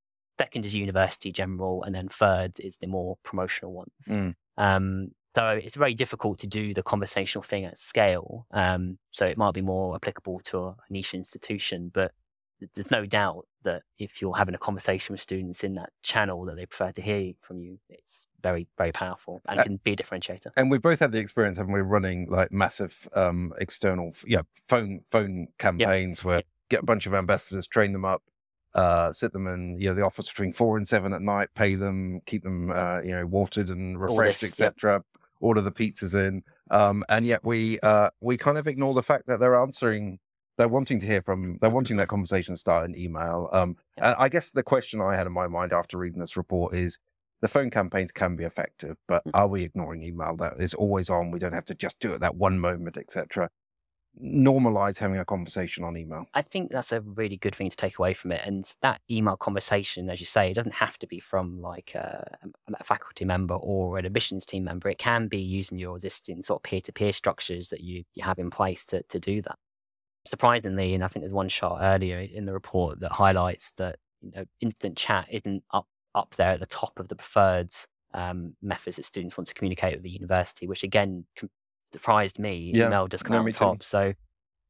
Second is university general, and then third is the more promotional ones. Mm. Um, So it's very difficult to do the conversational thing at scale. Um, so it might be more applicable to a niche institution, but there's no doubt that if you're having a conversation with students in that channel that they prefer to hear from you, it's very, very powerful and can be a differentiator. And we've both had the experience, haven't we, running like massive um, external yeah, phone phone campaigns yep. where yep. get a bunch of ambassadors, train them up, uh, sit them in you know, the office between four and seven at night, pay them, keep them uh, you know, watered and refreshed, et cetera. Yep. Order the pizzas in. Um, and yet we uh, we kind of ignore the fact that they're answering They're wanting to hear from, they're wanting that conversation to start in email. Um, yeah. I guess the question I had in my mind after reading this report is, the phone campaigns can be effective, but are we ignoring email? That is always on. We don't have to just do it that one moment, et cetera. Normalize having a conversation on email. I think that's a really good thing to take away from it. And that email conversation, as you say, it doesn't have to be from like a, a faculty member or an admissions team member. It can be using your existing sort of peer-to-peer structures that you, you have in place to, to do that. Surprisingly, and I think there's one shot earlier in the report that highlights that you know, instant chat isn't up, up there at the top of the preferred um, methods that students want to communicate with the university, which again surprised me. Yeah, email does come out top. Too. So,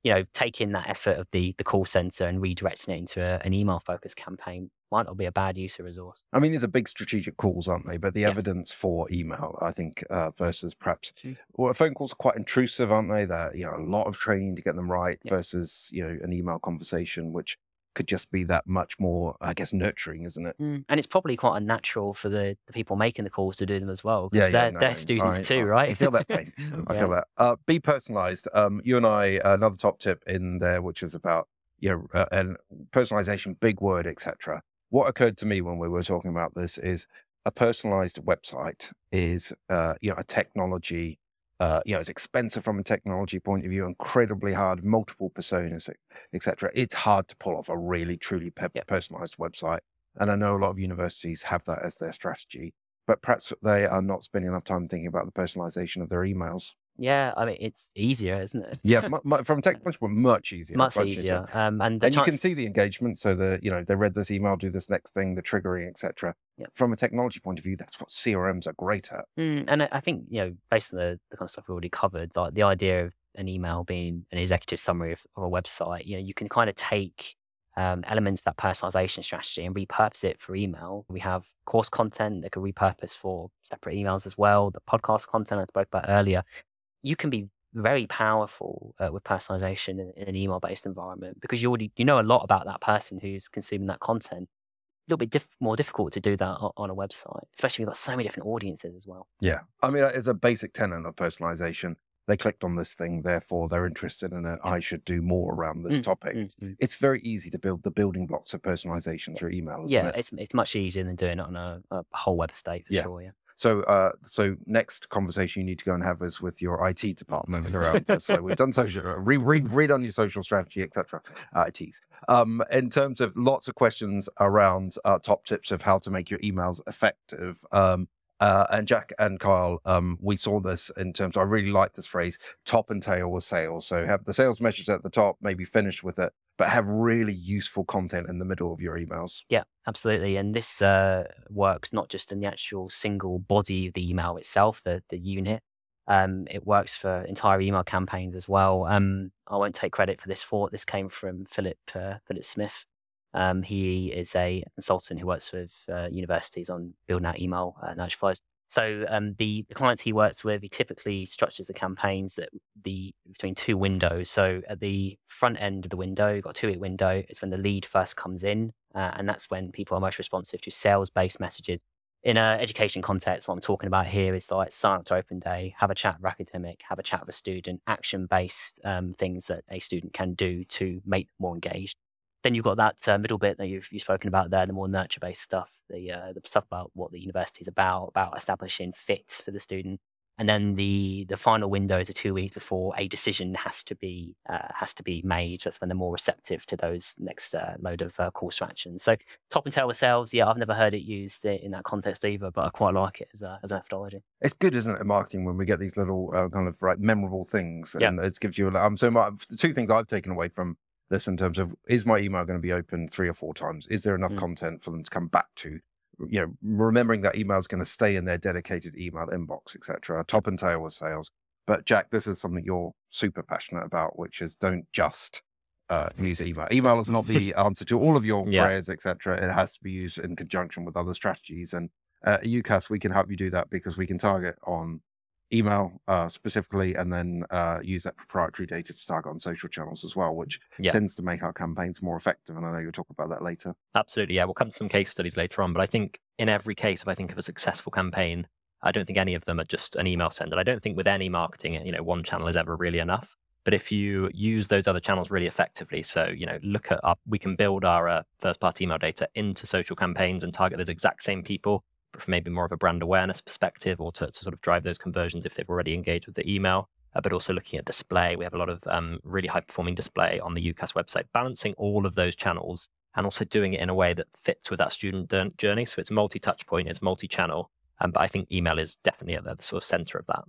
you know, taking that effort of the the call center and redirecting it into a, an email focused campaign might not be a bad use of resource. I mean, these are big strategic calls, aren't they? But the yeah. evidence for email, I think, uh, versus perhaps well, phone calls are quite intrusive, aren't they? That you know, a lot of training to get them right yeah. versus you know an email conversation, which could just be that much more, I guess, nurturing, isn't it? Mm. And it's probably quite unnatural for the, the people making the calls to do them as well, because yeah, they're, yeah, no, they're students I, too, I, right? I feel that pain. I yeah. feel that. Uh, be personalised. Um, you and I, another top tip in there, which is about you know, uh, and personalisation, big word, et cetera. What occurred to me when we were talking about this is a personalized website is, uh, you know, a technology, uh, you know, it's expensive from a technology point of view, incredibly hard, multiple personas, et cetera. It's hard to pull off a really, truly pe- yep. personalized website. And I know a lot of universities have that as their strategy, but perhaps they are not spending enough time thinking about the personalization of their emails. Yeah, I mean, it's easier, isn't it? yeah, mu- mu- from a technology point, much easier. Much, much easier. easier. Um, and the and chance- you can see the engagement. So, the, you know, they read this email, do this next thing, the triggering, et cetera. Yeah. From a technology point of view, that's what C R Ms are great at. Mm, and I think, you know, based on the, the kind of stuff we already covered, like the idea of an email being an executive summary of, of a website, you know, you can kind of take um, elements of that personalization strategy and repurpose it for email. We have course content that could repurpose for separate emails as well. The podcast content I spoke about earlier. You can be very powerful uh, with personalization in, in an email-based environment because you already you know a lot about that person who's consuming that content. A little bit diff- more difficult to do that on, on a website, especially when you've got so many different audiences as well. Yeah. I mean, it's a basic tenet of personalization. They clicked on this thing, therefore they're interested in it. Yeah. I should do more around this mm, topic. Mm, mm. It's very easy to build the building blocks of personalization through email, isn't yeah, it? Yeah, it's, it's much easier than doing it on a, a whole web estate for yeah. sure, yeah. So, uh, so next conversation you need to go and have is with your I T department. So we've done social, read, read, read on your social strategy, et cetera. Uh, I Ts. Um, in terms of lots of questions around uh, top tips of how to make your emails effective. Um, uh, and Jack and Kyle, um, we saw this in terms. Of, I really like this phrase: top and tail with sales. So have the sales message at the top, maybe finish with it, but have really useful content in the middle of your emails. Yeah, absolutely. And this uh, works not just in the actual single body of the email itself, the, the unit. Um, it works for entire email campaigns as well. Um, I won't take credit for this thought. This came from Philip uh, Philip Smith. Um, he is a consultant who works with uh, universities on building out email uh, NurtureFlies. So um, the, the clients he works with, he typically structures the campaigns that the between two windows. So at the front end of the window, you've got a two-week window. It's when the lead first comes in, uh, and that's when people are most responsive to sales-based messages. In an education context, what I'm talking about here is like sign up to open day, have a chat with academic, have a chat with a student, action-based um, things that a student can do to make them more engaged. Then you've got that uh, middle bit that you've, you've spoken about there, the more nurture-based stuff, the uh, the stuff about what the university is about, about establishing fit for the student. And then the the final window is two weeks before a decision has to be uh, has to be made. That's when they're more receptive to those next uh, load of uh, calls to action. So top and tail with sales, yeah, I've never heard it used in that context either, but I quite like it as a as a methodology. It's good, isn't it, in marketing when we get these little uh, kind of right memorable things, and yeah. it gives you. Um, so my, two things I've taken away from. This in terms of, is my email going to be open three or four times? Is there enough mm. content for them to come back to? you know, remembering that email is going to stay in their dedicated email inbox, et cetera, top and tail with sales. But Jack, this is something you're super passionate about, which is don't just uh, use email. Email is not the answer to all of your yeah. prayers, et cetera. It has to be used in conjunction with other strategies. And uh, at UCAS, we can help you do that because we can target on email uh, specifically, and then uh, use that proprietary data to target on social channels as well, which yeah. tends to make our campaigns more effective. And I know you'll talk about that later. Absolutely. Yeah, we'll come to some case studies later on. But I think in every case, if I think of a successful campaign, I don't think any of them are just an email sender. I don't think with any marketing, you know, one channel is ever really enough. But if you use those other channels really effectively, so, you know, look at our, we can build our uh, first-party email data into social campaigns and target those exact same people, but from maybe more of a brand awareness perspective, or to, to sort of drive those conversions if they've already engaged with the email, uh, but also looking at display. We have a lot of um, really high-performing display on the UCAS website, balancing all of those channels and also doing it in a way that fits with that student journey. So it's multi-touch point, it's multi-channel. Um, but I think email is definitely at the sort of center of that.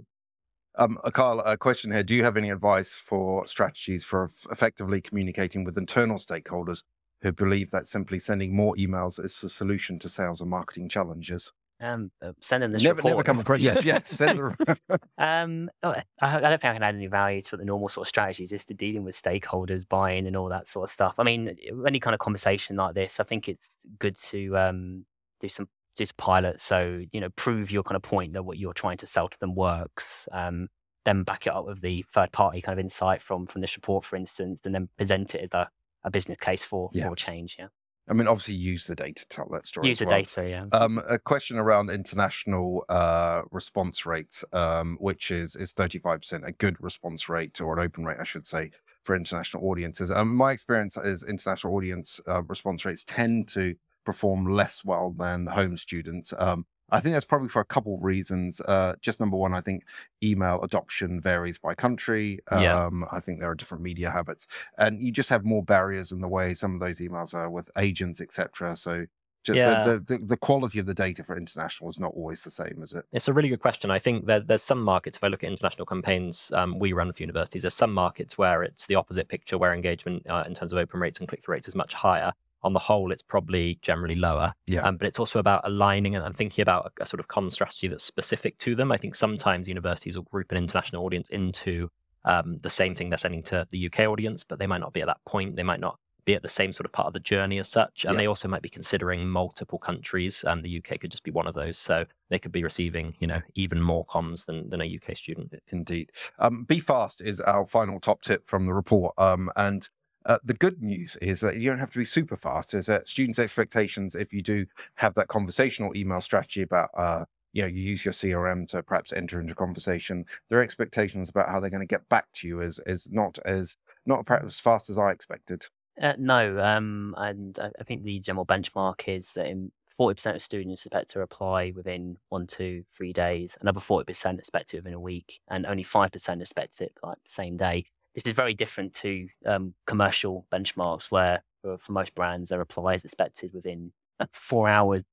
Um, Kyle, a question here. Do you have any advice for strategies for effectively communicating with internal stakeholders who believe that simply sending more emails is the solution to sales and marketing challenges? Um, uh, send them this never, report. Never come across. Yes, yes. Send them. um, oh, I, I don't think I can add any value to the normal sort of strategies as to dealing with stakeholders, buy-in and all that sort of stuff. I mean, any kind of conversation like this, I think it's good to um, do some Just pilot, so you know, prove your kind of point that what you're trying to sell to them works. Um, then back it up with the third-party kind of insight from from this report, for instance, and then present it as a, a business case for yeah. for change. Yeah, I mean, obviously, use the data to tell that story. Use as the well. data. Yeah. Um, a question around international uh, response rates, um, which is is thirty-five percent a good response rate, or an open rate, I should say, for international audiences. Um, my experience is international audience uh, response rates tend to perform less well than home students. Um, I think that's probably for a couple of reasons. Uh, just number one, I think email adoption varies by country. Um, yeah. I think there are different media habits, and you just have more barriers in the way some of those emails are with agents, et cetera. So yeah. the, the, the quality of the data for international is not always the same, is it? It's a really good question. I think that there's some markets, if I look at international campaigns um, we run for universities, there's some markets where it's the opposite picture, where engagement uh, in terms of open rates and click-through rates is much higher. On the whole, it's probably generally lower. Yeah. Um, but it's also about aligning and thinking about a, a sort of common strategy that's specific to them. I think sometimes universities will group an international audience into um, the same thing they're sending to the U K audience, but they might not be at that point. They might not be at the same sort of part of the journey as such. And yeah. they also might be considering multiple countries. Um, the U K could just be one of those. So they could be receiving, you know, even more comms than, than a U K student. Indeed. Um, be fast is our final top tip from the report. Um, and Uh, the good news is that you don't have to be super fast. Is that students' expectations, if you do have that conversational email strategy about, uh, you know, you use your C R M to perhaps enter into conversation, their expectations about how they're going to get back to you is is not as not perhaps as fast as I expected. Uh, no, um, and I think the general benchmark is that in forty percent of students expect to reply within one, two, three days. Another forty percent expect it within a week, and only five percent expect it like same day. This is very different to um, commercial benchmarks where, for, for most brands, their reply is expected within four hours.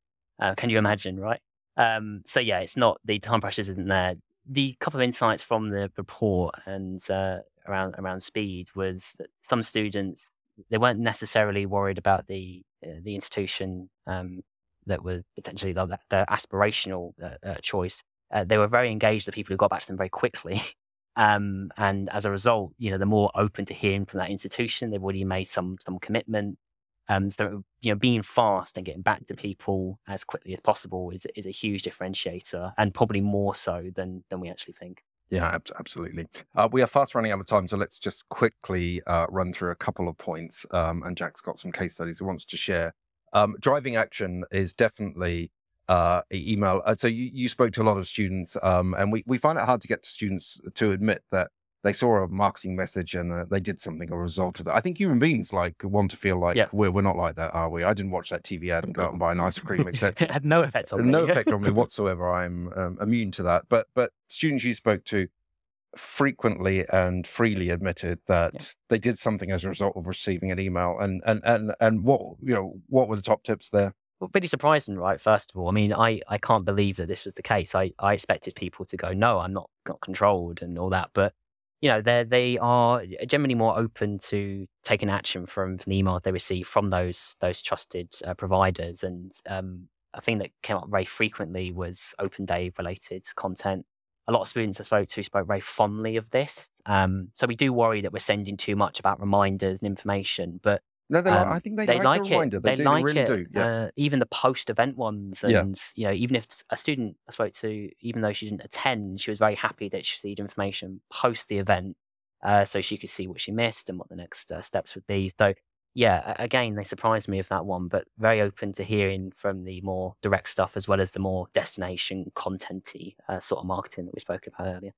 Uh, can you imagine, right? Um, so, yeah, it's not, the time pressures isn't there. The couple of insights from the report and uh, around around speed was that some students, they weren't necessarily worried about the uh, the institution um, that was potentially their, their aspirational uh, uh, choice. Uh, they were very engaged, the people who got back to them very quickly. Um, and as a result, you know, they're more open to hearing from that institution. They've already made some some commitment. Um, so, you know, being fast and getting back to people as quickly as possible is is a huge differentiator, and probably more so than than we actually think. Yeah, absolutely. Uh, we are fast running out of time, so let's just quickly uh, run through a couple of points. Um, and Jack's got some case studies he wants to share. Um, driving action is definitely uh email. So you, you spoke to a lot of students, um and we we find it hard to get students to admit that they saw a marketing message and uh, they did something or a result of that. I think human beings like want to feel like yeah. we're we're not like that, are we? I didn't watch that T V ad and go out and buy an ice cream, except it had no effect on me. No effect on me whatsoever. I'm um, immune to that. But but students you spoke to frequently and freely admitted that yeah. they did something as a result of receiving an email. And and and and what you know what were the top tips there? Well, pretty surprising, right? First of all, I mean, I, I can't believe that this was the case. I, I expected people to go, no, I'm not, not controlled and all that. But, you know, they they are generally more open to taking action from, from the email they receive from those those trusted uh, providers. And um, a thing that came up very frequently was open day related content. A lot of students I spoke to spoke very fondly of this. Um, so we do worry that we're sending too much about reminders and information, but no, they um, like, I think they, they like, like a reminder. It. They, they do, like really it. Do. Yeah. Uh, even the post-event ones, and yeah. you know, even if a student I spoke to, even though she didn't attend, she was very happy that she received information post the event, uh, so she could see what she missed and what the next uh, steps would be. So, yeah, again, they surprised me with that one, but very open to hearing from the more direct stuff as well as the more destination content-y uh, sort of marketing that we spoke about earlier.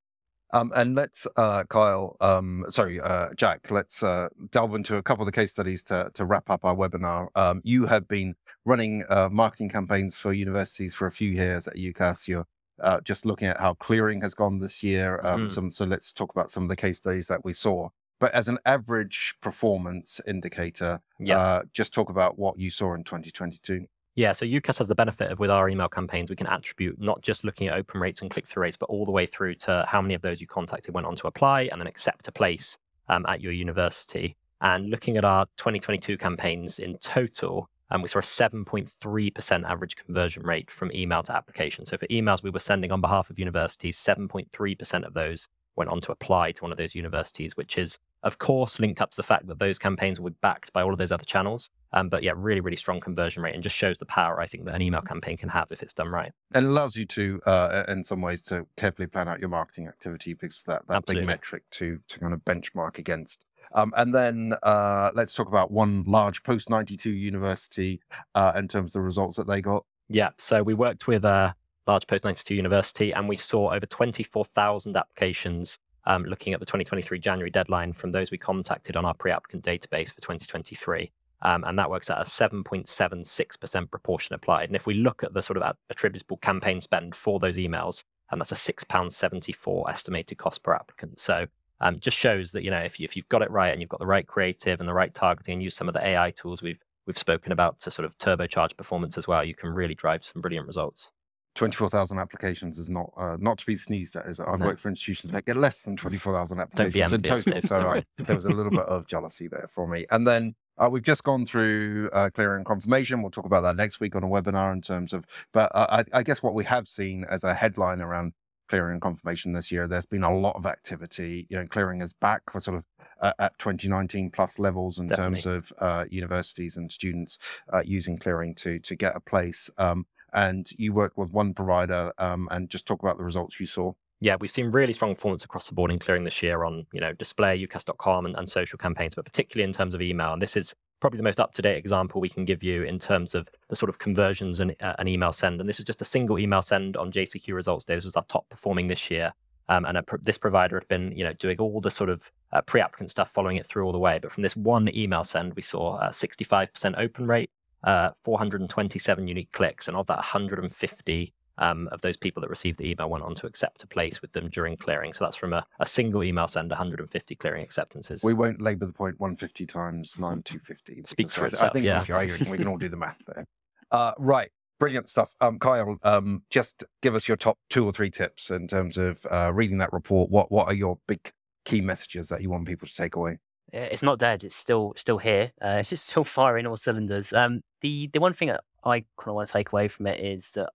Um, and let's, uh, Kyle, um, sorry, uh, Jack, let's uh, delve into a couple of the case studies to, to wrap up our webinar. Um, you have been running uh, marketing campaigns for universities for a few years at UCAS. You're uh, just looking at how clearing has gone this year. Um, mm. some, so let's talk about some of the case studies that we saw. But as an average performance indicator, yeah. uh, just talk about what you saw in twenty twenty-two. Yeah, so UCAS has the benefit of, with our email campaigns, we can attribute not just looking at open rates and click-through rates, but all the way through to how many of those you contacted went on to apply and then accept a place um, at your university. And looking at our twenty twenty-two campaigns in total, um, we saw a seven point three percent average conversion rate from email to application. So for emails we were sending on behalf of universities, seven point three percent of those went on to apply to one of those universities, which is, of course, linked up to the fact that those campaigns were backed by all of those other channels. Um, but yeah, really, really strong conversion rate, and just shows the power, I think, that an email campaign can have if it's done right. And it allows you to, uh, in some ways, to carefully plan out your marketing activity, because that, that big metric to, to kind of benchmark against. Um, and then uh, let's talk about one large post ninety-two university uh, in terms of the results that they got. Yeah, so we worked with... Uh, large post ninety-two university, and we saw over twenty-four thousand applications um, looking at the twenty twenty-three January deadline from those we contacted on our pre-applicant database for twenty twenty-three. Um, and that works at a seven point seven six percent proportion applied. And if we look at the sort of attributable campaign spend for those emails, and that's a six pounds seventy-four estimated cost per applicant. So um, just shows that, you know, if, you, if you've got it right and you've got the right creative and the right targeting and use some of the A I tools we've, we've spoken about to sort of turbocharge performance as well, you can really drive some brilliant results. twenty-four thousand applications is not uh, not to be sneezed at. Is I've no. worked for institutions that get less than twenty-four thousand applications in total. So I, there was a little bit of jealousy there for me. And then uh, we've just gone through uh, clearing and confirmation. We'll talk about that next week on a webinar in terms of, but uh, I, I guess what we have seen as a headline around clearing and confirmation this year, there's been a lot of activity. You know, clearing is back. We're sort of uh, at twenty nineteen plus levels in Definitely. terms of uh, universities and students uh, using clearing to, to get a place. Um, And you work with one provider, um, and just talk about the results you saw. Yeah, we've seen really strong performance across the board in clearing this year on, you know, display, U C A S dot com and, and social campaigns, but particularly in terms of email. And this is probably the most up-to-date example we can give you in terms of the sort of conversions and uh, an email send. And this is just a single email send on J C Q Results Day. This was our top performing this year. Um, and a, this provider had been, you know, doing all the sort of uh, pre-applicant stuff, following it through all the way. But from this one email send, we saw a sixty-five percent open rate. Uh, four hundred twenty-seven unique clicks, and of that, one hundred fifty um, of those people that received the email went on to accept a place with them during clearing. So that's from a, a single email send, one hundred fifty clearing acceptances. We won't labour the point. One hundred fifty times nine, two hundred fifty. Speaks for itself. I think yeah. if you're arguing, we can all do the math there. Uh, right. Brilliant stuff. Um, Kyle, um, just give us your top two or three tips in terms of uh, reading that report. What, what are your big key messages that you want people to take away? It's not dead. It's still still here. Uh, it's just still firing all cylinders. Um, the the one thing that I kind of want to take away from it is that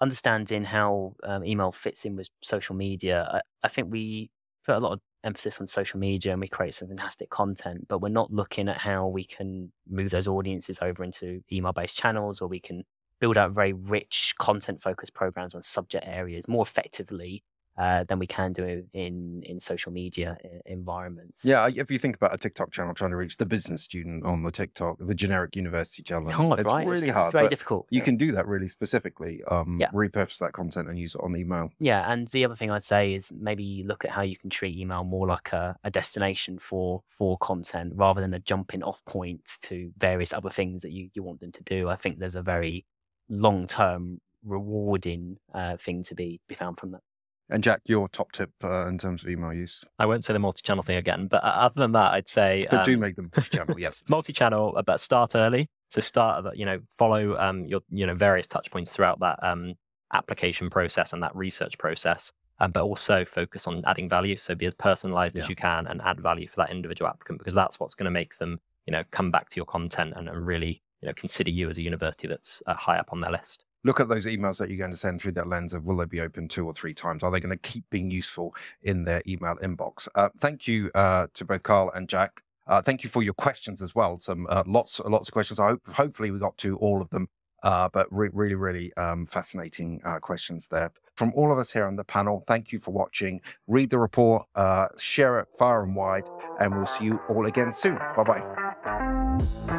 understanding how um, email fits in with social media. I, I think we put a lot of emphasis on social media and we create some fantastic content, but we're not looking at how we can move those audiences over into email-based channels, or we can build out very rich content-focused programs on subject areas more effectively Uh, than we can do in in social media environments. Yeah, if you think about a TikTok channel trying to reach the business student on the TikTok, the generic university channel, oh, it's right. really it's, hard. It's very difficult. You yeah. can do that really specifically, um, yeah. repurpose that content and use it on email. Yeah, and the other thing I'd say is maybe look at how you can treat email more like a, a destination for for content rather than a jumping off point to various other things that you, you want them to do. I think there's a very long-term rewarding uh, thing to be, be found from that. And Jack, your top tip uh, in terms of email use? I won't say the multi-channel thing again, but other than that, I'd say... But um, do make them multi-channel, yes. Multi-channel, but start early. So start, you know, follow um, your, you know, various touch points throughout that um, application process and that research process, um, but also focus on adding value. So be as personalized yeah. as you can and add value for that individual applicant, because that's what's going to make them, you know, come back to your content and, and really, you know, consider you as a university that's uh, high up on their list. look at those emails that you're going to send through that lens of, will they be open two or three times? Are they going to keep being useful in their email inbox? Uh, thank you uh, to both Kyle and Jack. Uh, thank you for your questions as well. Some uh, lots, lots of questions. I hope, hopefully we got to all of them, uh, but re really, really um, fascinating uh, questions there. From all of us here on the panel, thank you for watching. Read the report, uh, share it far and wide, and we'll see you all again soon. Bye-bye.